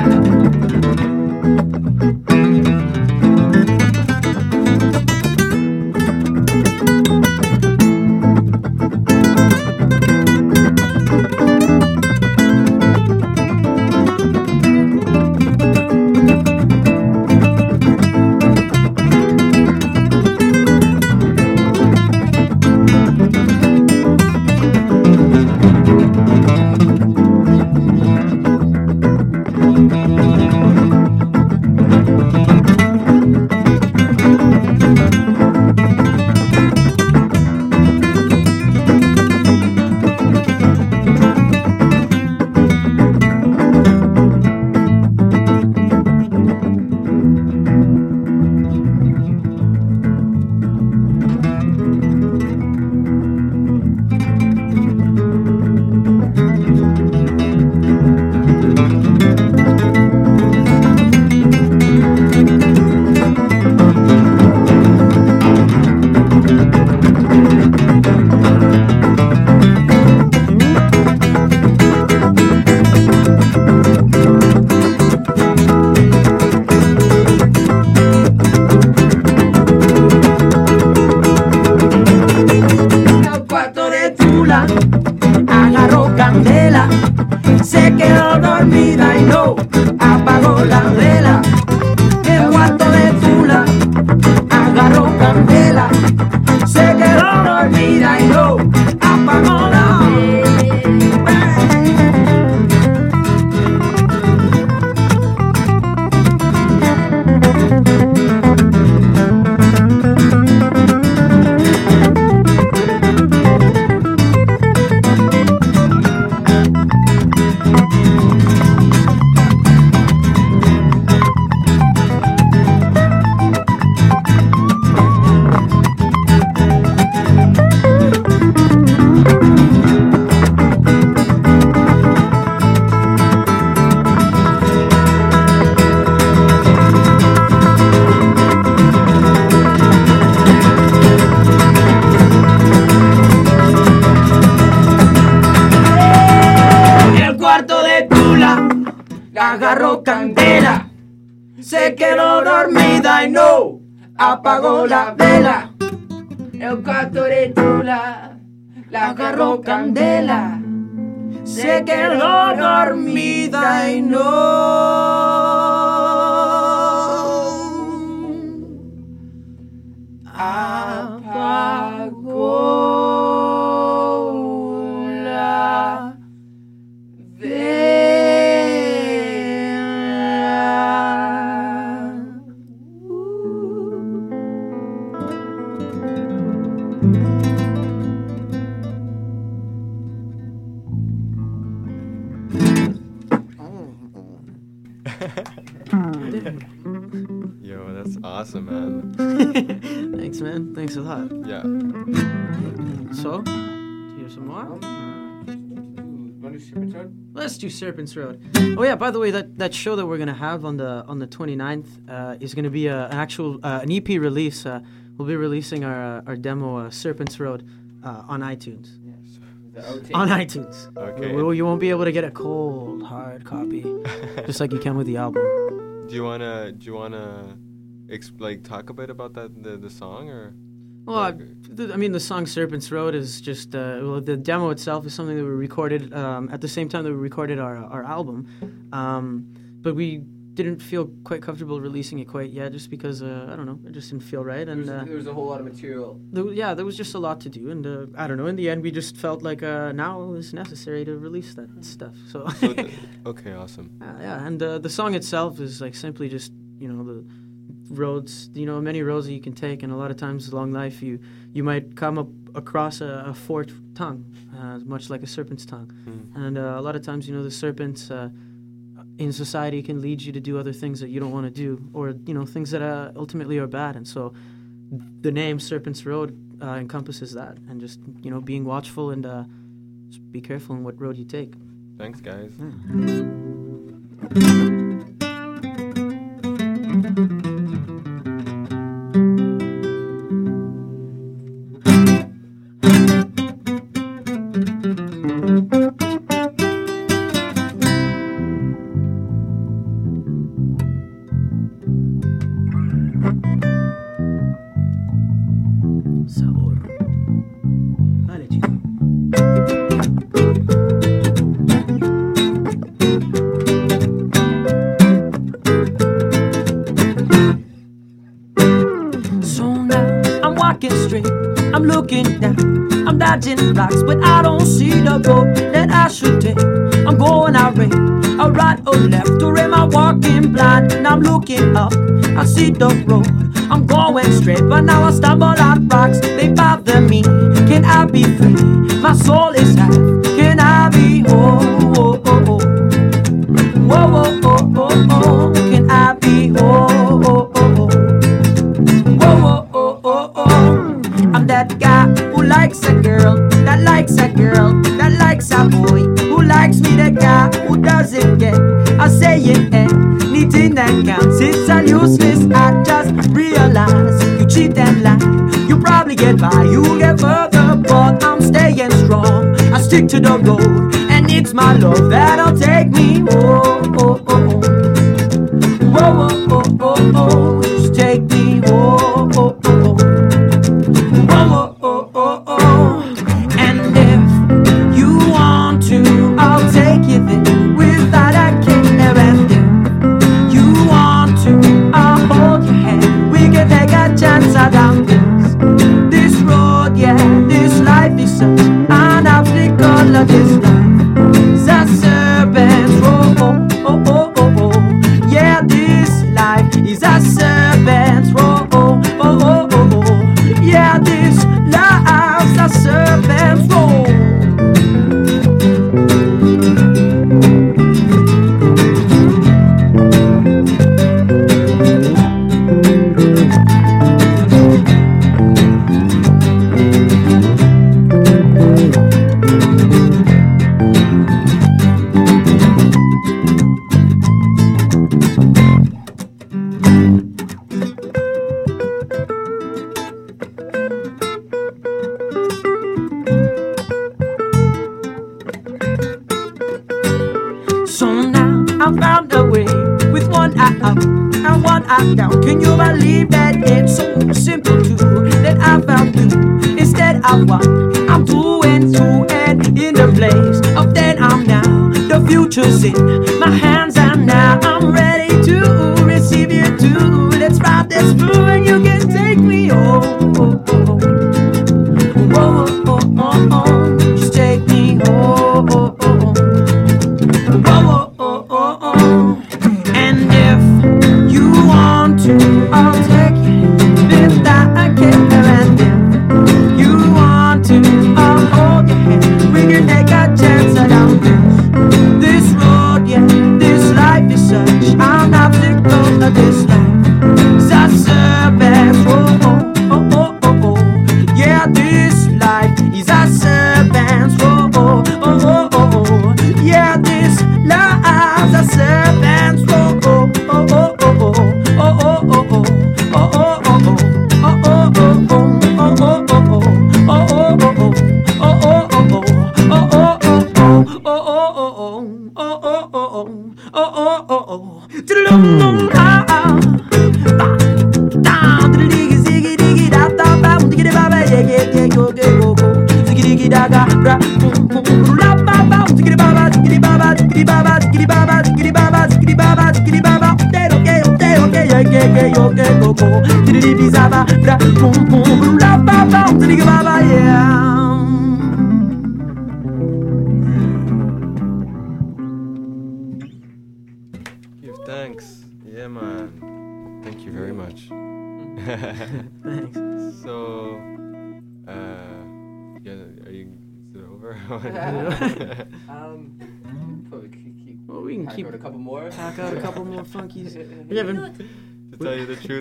agarró candela. Se quedó dormida y no apagó la vela. El gato de Tula la agarró candela. Se quedó dormida y no apagó la vela. Yo, that's awesome, man. Thanks, man. Thanks a lot. Yeah. So, do you have some more? Want to do Serpent's Road? Let's do Serpent's Road. Oh yeah, by the way, that show that we're gonna have on the 29th is gonna be an actual an EP release. We'll be releasing our demo Serpent's Road on iTunes. On iTunes. Okay. You won't be able to get a cold, hard copy, just like you can with the album. Do you wanna, talk a bit about that the song or? Well, I mean, the song "Serpent's Road" is just the demo itself is something that we recorded at the same time that we recorded our album, but we didn't feel quite comfortable releasing it quite yet, just because I don't know, it just didn't feel right. And there was a whole lot of material. There was just a lot to do, and I don't know. In the end, we just felt like now it was necessary to release that stuff. So okay, awesome. Yeah, and the song itself is simply just the roads, many roads that you can take, and a lot of times along life you might come up across a forked tongue, much like a serpent's tongue, and a lot of times the serpents. In society can lead you to do other things that you don't want to do or, things that ultimately are bad. And so the name Serpent's Road encompasses that and just, being watchful and be careful in what road you take. Thanks, guys. Yeah. up and one eye down. Can you believe that it's so simple too? That I found you instead of what I'm doing to and in the place of then I'm now. The future's in my hands and now I'm ready to receive you too. Let's ride this through and you can take me home. Oh, oh, oh.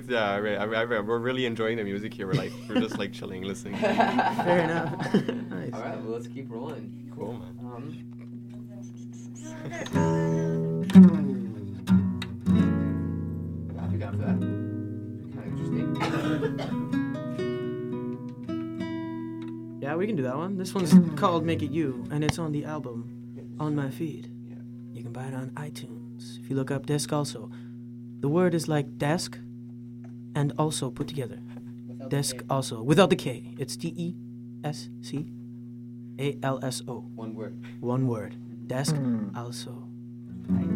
Yeah, right. We're really enjoying the music here. We're just chilling, listening. Fair enough. Nice. All right, well, let's keep rolling. Cool, man. What have you got for that? Kind of interesting. Yeah, we can do that one. This one's called "Make It You," and it's on the album On My Feed. Yeah. You can buy it on iTunes. If you look up Descalzo, the word is like desk. And also put together. Descalzo. Without the K. It's Descalzo. One word. One word. Descalzo. Nice.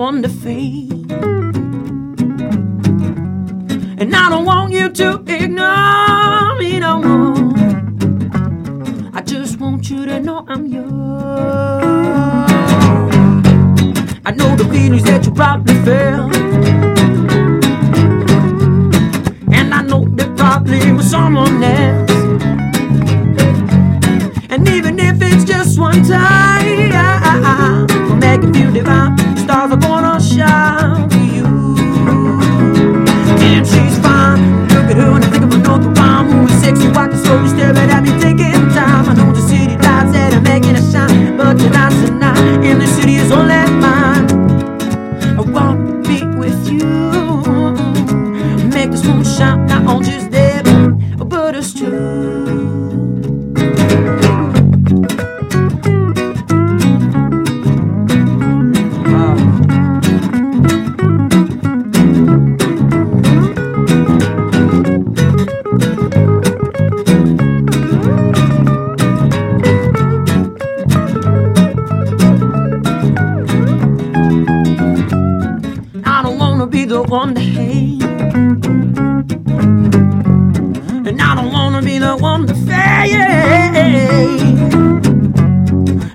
On the face, and I don't want you to ignore me no more. I just want you to know I'm yours. I know the feelings that you probably felt, and I know they probably was someone else. And even if it's just one time, I'll make you feel divine. Stars are gonna shine for you. And she's fine. Look at her and I think of another rhyme. Who is sexy, walking slowly, staring at me, taking time. I know the city lights that are making us shine, but tonight's the night, and the city is all that mine. I wanna be with you. Make this moon shine, not on just there, but it's true. One to hate, and I don't wanna be the one to fail,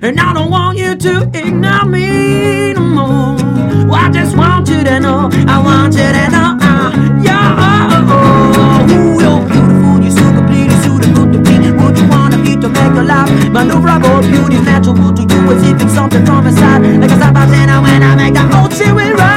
and I don't want you to ignore me no more. Well, I just want you to know, I want you to know, you're beautiful, you're so completely suitable to me. Would you wanna be to make a life maneuverable? Beauty's natural to you, as if it's something from inside. Like a side by ten, when I make the whole shit will right.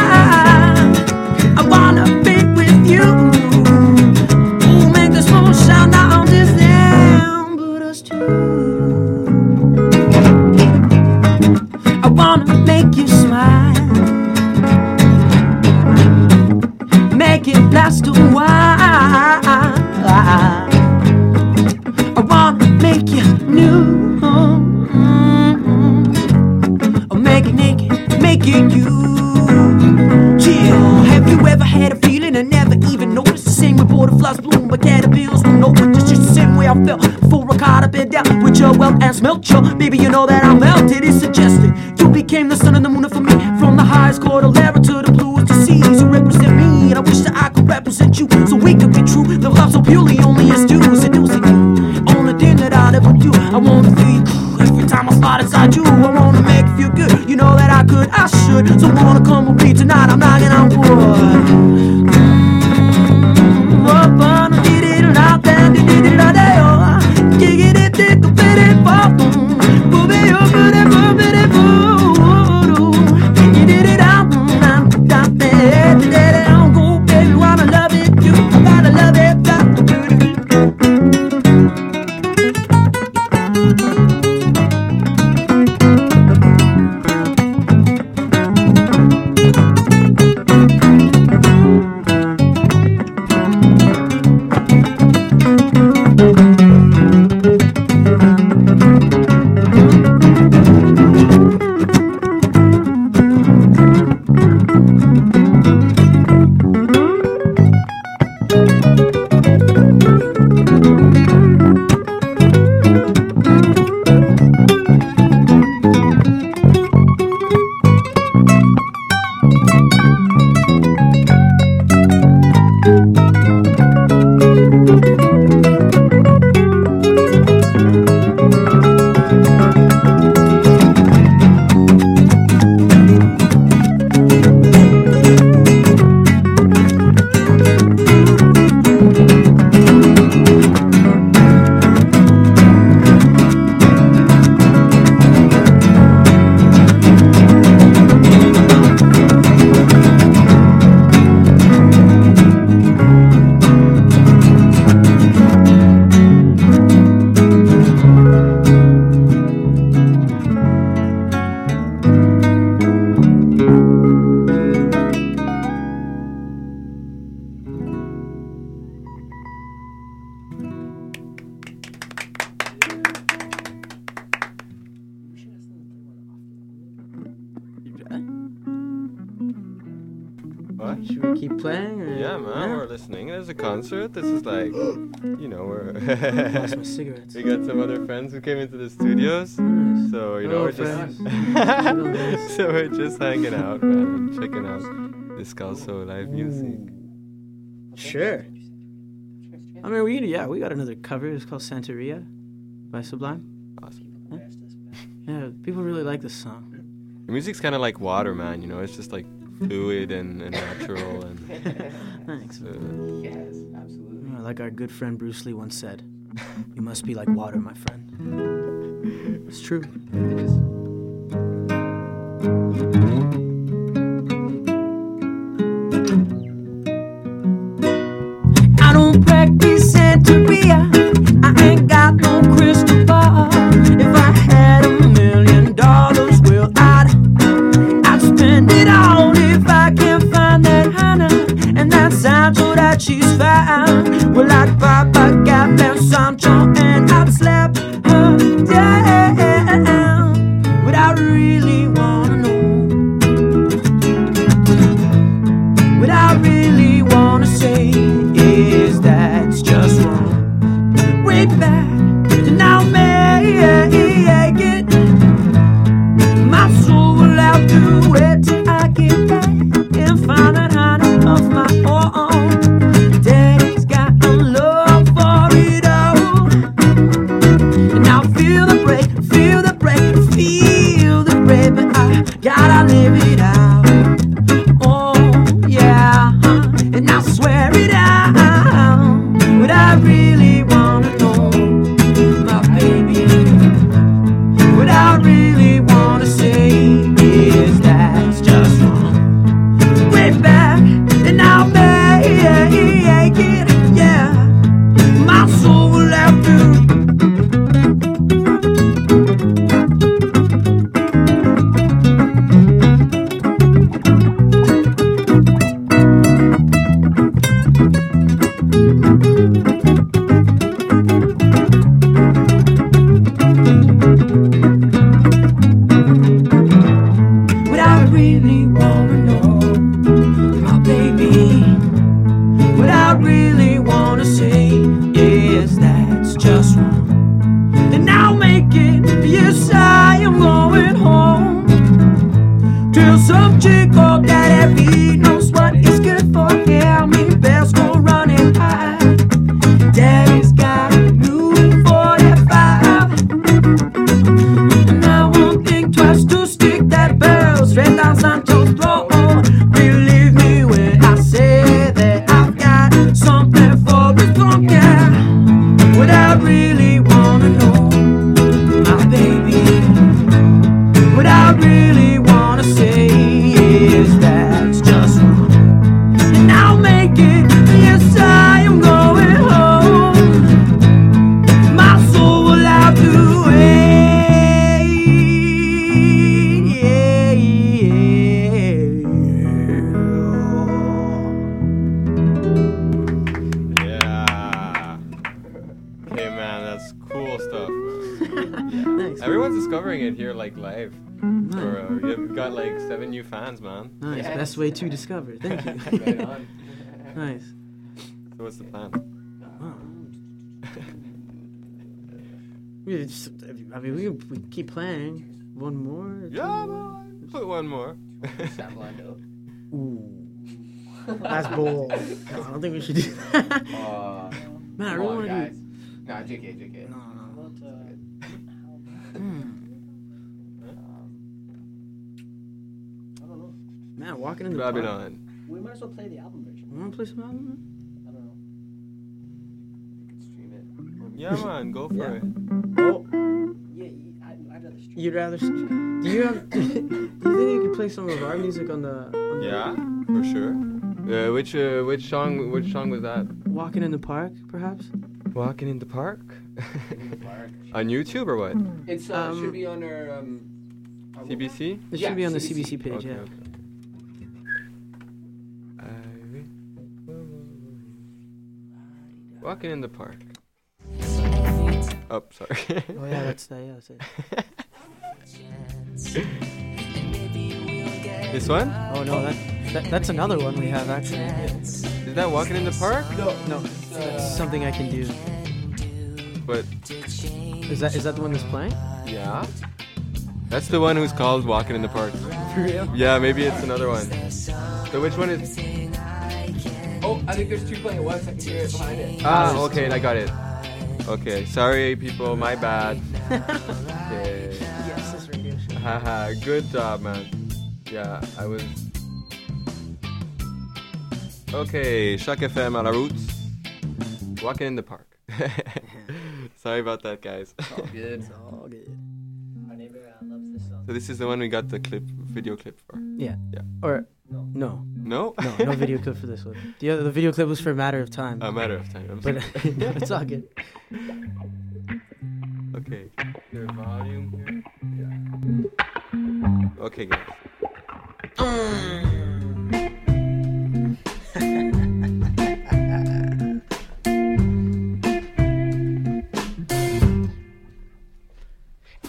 the feels to know what just you sit where I felt. Before I caught up and down with your well ass milk, yo. Baby, you know that I melted. It's suggested you became the sun and the moon for me. From the highest cordillera to the bluest seas, you represent me, and I wish that I could represent you, so we could be true. The love so purely only is due, seducing you. Only thing that I'll ever do. I wanna feel every time I spot inside you. I wanna make you feel good. You know that I could, I should. So wanna come with me tonight? I'm knocking on wood. This is like, you know, we're we got some other friends who came into the studios, so you know we're just so we're just hanging out, man, checking out Descalzo live music. Sure. I mean, we got another cover. It's called Santeria by Sublime. Awesome. Yeah, people really like this song. The music's kind of like water, man. You know, it's just like fluid and natural and. Thanks. Yes. Like our good friend Bruce Lee once said, you must be like water, my friend. It's true. It is. thanks. Everyone's discovering it here, like, live. Bro, you've got, like, 7 new fans, man. Nice, yeah. Best way to discover. Thank you. Right on. Nice. So what's the plan? Wow. Just, I mean, we keep playing. One more? Yeah, well, put one more. Ooh. That's bold. No, I don't think we should do that. Man, I really want to do... No, JK. No. What I don't know. Man, walking in the Babylon. Park. We might as well play the album version. You want to play some album? I don't know. We could stream it. Yeah, man, go for it. Oh. Yeah, I'd rather stream. You'd rather stream. Do you think you could play some of our music on the... for sure. Which song was that? Walking in the Park, perhaps? Walking in the Park? On YouTube or what? It should be on our... CBC? It should be on the CBC page, okay, yeah. Okay. Walking in the Park. Oh, sorry. Oh, yeah, that's it. This one? Oh, no, that's another one we have, actually. Is that Walking in the Park? No. That's Something I Can Do. What? Is that the one that's playing? Yeah. That's the one who's called Walking in the Park. For real? Yeah, maybe it's another one. So which one is... Oh, I think there's two playing at once. I can hear it behind it. Ah, okay, I got it. Okay, sorry, people, my bad. Okay. Yes, this radio show. Haha, good job, man. Yeah, I was... Okay, Choc FM à la route. Walking in the Park. Sorry about that, guys. It's all good. It's all good. Our neighbor loves this song. So this is the one we got the video clip for. Yeah. Or no. No video clip for this one. The video clip was for A Matter of Time. But yeah, it's all good. Okay. Your volume here. Yeah. Okay, guys.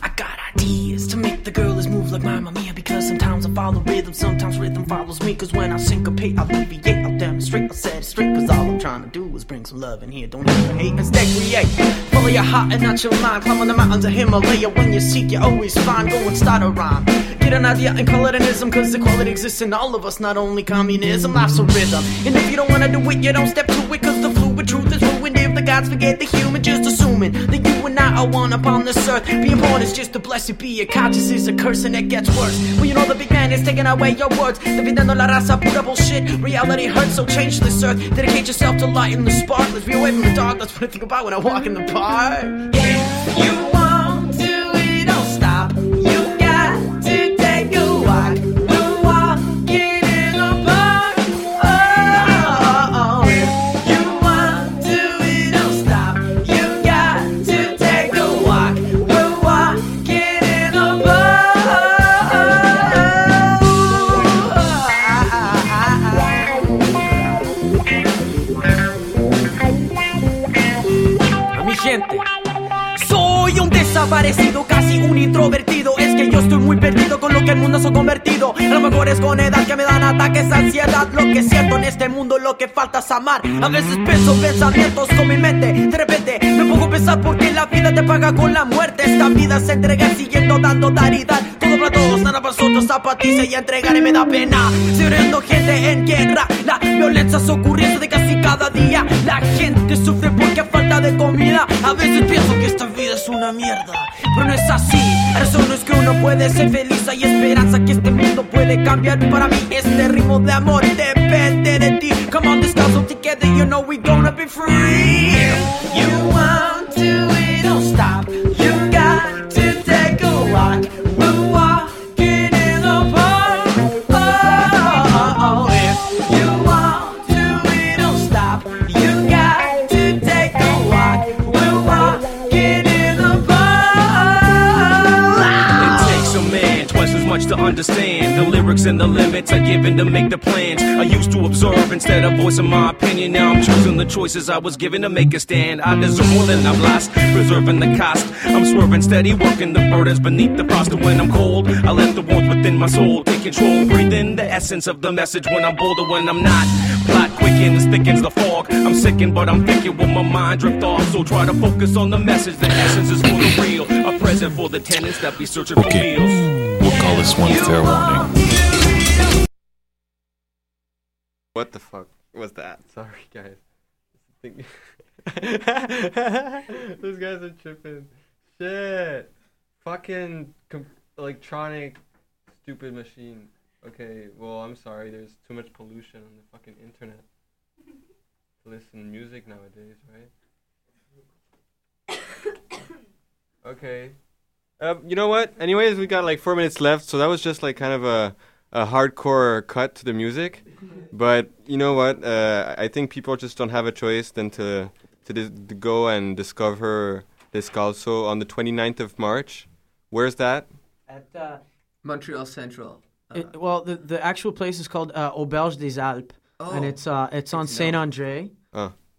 I got ideas to make the girlies move like Mamma Mia, because sometimes I follow rhythm, sometimes rhythm follows me. Cause when I syncopate, I alleviate, I'll demonstrate, I set it straight. Cause all I'm trying to do is bring some love in here. Don't even hate, instead create. Follow your heart and not your mind. Climb on the mountains of Himalaya. When you seek, you always find. Go and start a rhyme. Get an idea and call it an ism, cause equality exists in all of us, not only communism. Life's a rhythm, and if you don't wanna do it, you don't step to it. Cause the fluid truth is ruined if the gods forget the human. Just assuming that you and I are one upon this earth. Being born is just a blessing, be it conscious is a curse, and it gets worse when you know the big man is taking away your words. Dividiendo la raza, pura bullshit. Reality hurts, so change this earth. Dedicate yourself to light and the spark. Let's be away from the dark, that's what I think about when I walk in the park. If you want to, we don't stop. Parecido, casi un introvertido. Es que yo estoy muy perdido con lo que el mundo se ha convertido. A lo mejor es con edad que me dan ataques, ansiedad. Lo que siento en este mundo, lo que falta es amar. A veces pienso pensamientos con mi mente. De repente me pongo a pensar porque la vida te paga con la muerte. Esta vida se entrega siguiendo dando dar y dar. Todo para todos, nada para nosotros, apatía y entregar y me da pena. Siguiendo gente en guerra. La violencia es ocurriendo de casi cada día. La gente sufre porque falta de comida. A veces pienso que esta vida es una mierda, pero no es así. La razón es que uno puede ser feliz. Hay esperanza que este mundo puede cambiar. Para mí este ritmo de amor depende de ti. Come on, Descalzo, together, you know we gonna be free. If you want to, we don't stop. You got to take a walk. We're walking in the park. Oh, if you want to, we don't stop. You got to take a walk. We're walking. To understand. The lyrics and the limits are given to make the plans. I used to observe instead of voicing my opinion. Now I'm choosing the choices I was given to make a stand. I deserve more than I've lost, preserving the cost. I'm swerving steady, working the burdens beneath the frost. And when I'm cold, I let the warmth within my soul take control. Breathe in the essence of the message when I'm bolder, when I'm not. Plot quickens, thickens the fog. I'm sickened, but I'm thinking when my mind drift off. So try to focus on the message. The essence is for the real. A present for the tenants that be searching okay. For meals. We'll call this one fair warning. What the fuck was that? Sorry, guys. Those guys are tripping. Shit. Fucking electronic stupid machine. Okay, well, I'm sorry. There's too much pollution on the fucking internet to listen to music nowadays, right? Okay. You know what? Anyways, we got 4 minutes left, so that was just kind of a hardcore cut to the music. But you know what? I think people just don't have a choice than to go and discover Descalzo on the 29th of March. Where's that? At Montreal Central. The actual place is called Auberge des Alpes, and it's on Saint Andre,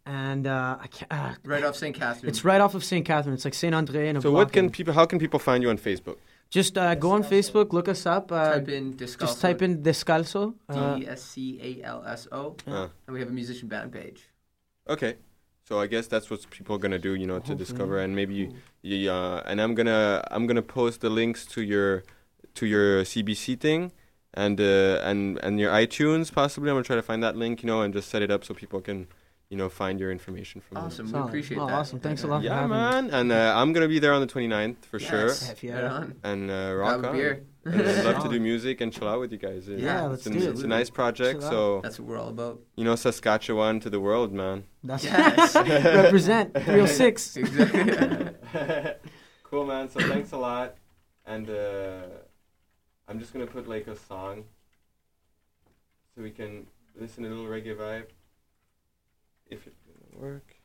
and I can't, right off Saint Catherine. It's right off of Saint Catherine. It's Saint Andre and a. So how can people find you on Facebook? Just go on Facebook, look us up. Type in Descalzo. Just type in Descalzo. Descalso, and we have a musician band page. Okay. So I guess that's what people are gonna do, to discover, and maybe and I'm gonna post the links to your CBC thing. And your iTunes, possibly. I'm going to try to find that link, and just set it up so people can, find your information from awesome. There. We appreciate that. Awesome. Thanks a lot for having me. Yeah, man. And I'm going to be there on the 29th for sure. Yeah. And rock on. Beer. And I'd love to do music and chill out with you guys. Let's do it. It's a nice project. So that's what we're all about. Saskatchewan to the world, man. That's represent 306. Exactly. Cool, man. So thanks a lot. And... I'm just going to put a song so we can listen to a little reggae vibe, if it doesn't work.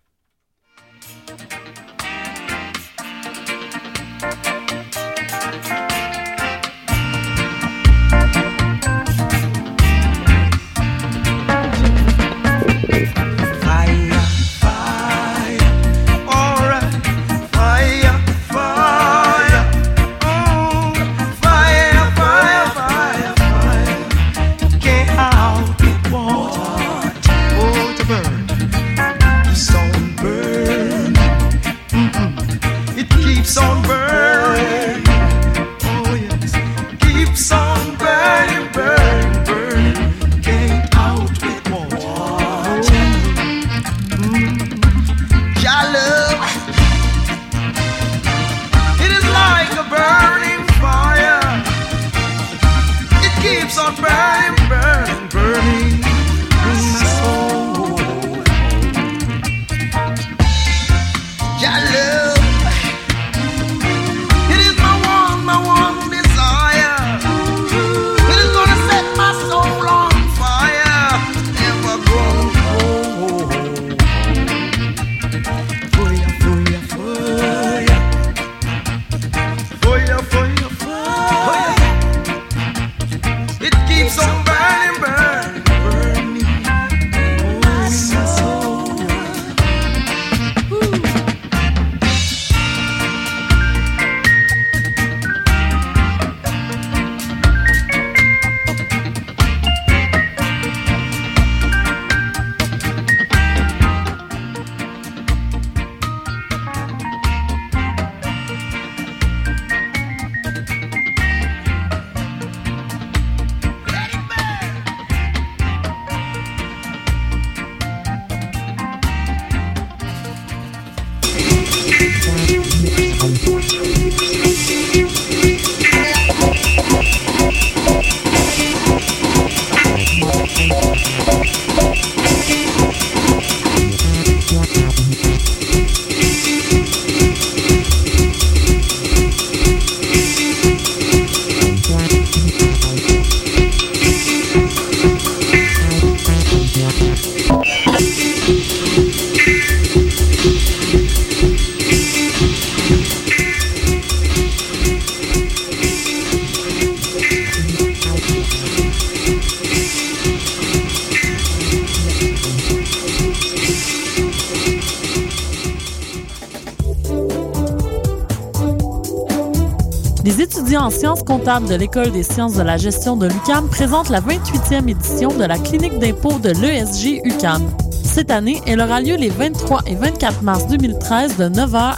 Les étudiants en sciences comptables de l'École des sciences de la gestion de l'UQAM présentent la 28e édition de la clinique d'impôt de l'ESG-UQAM. Cette année, elle aura lieu les 23 et 24 mars 2013 de 9h à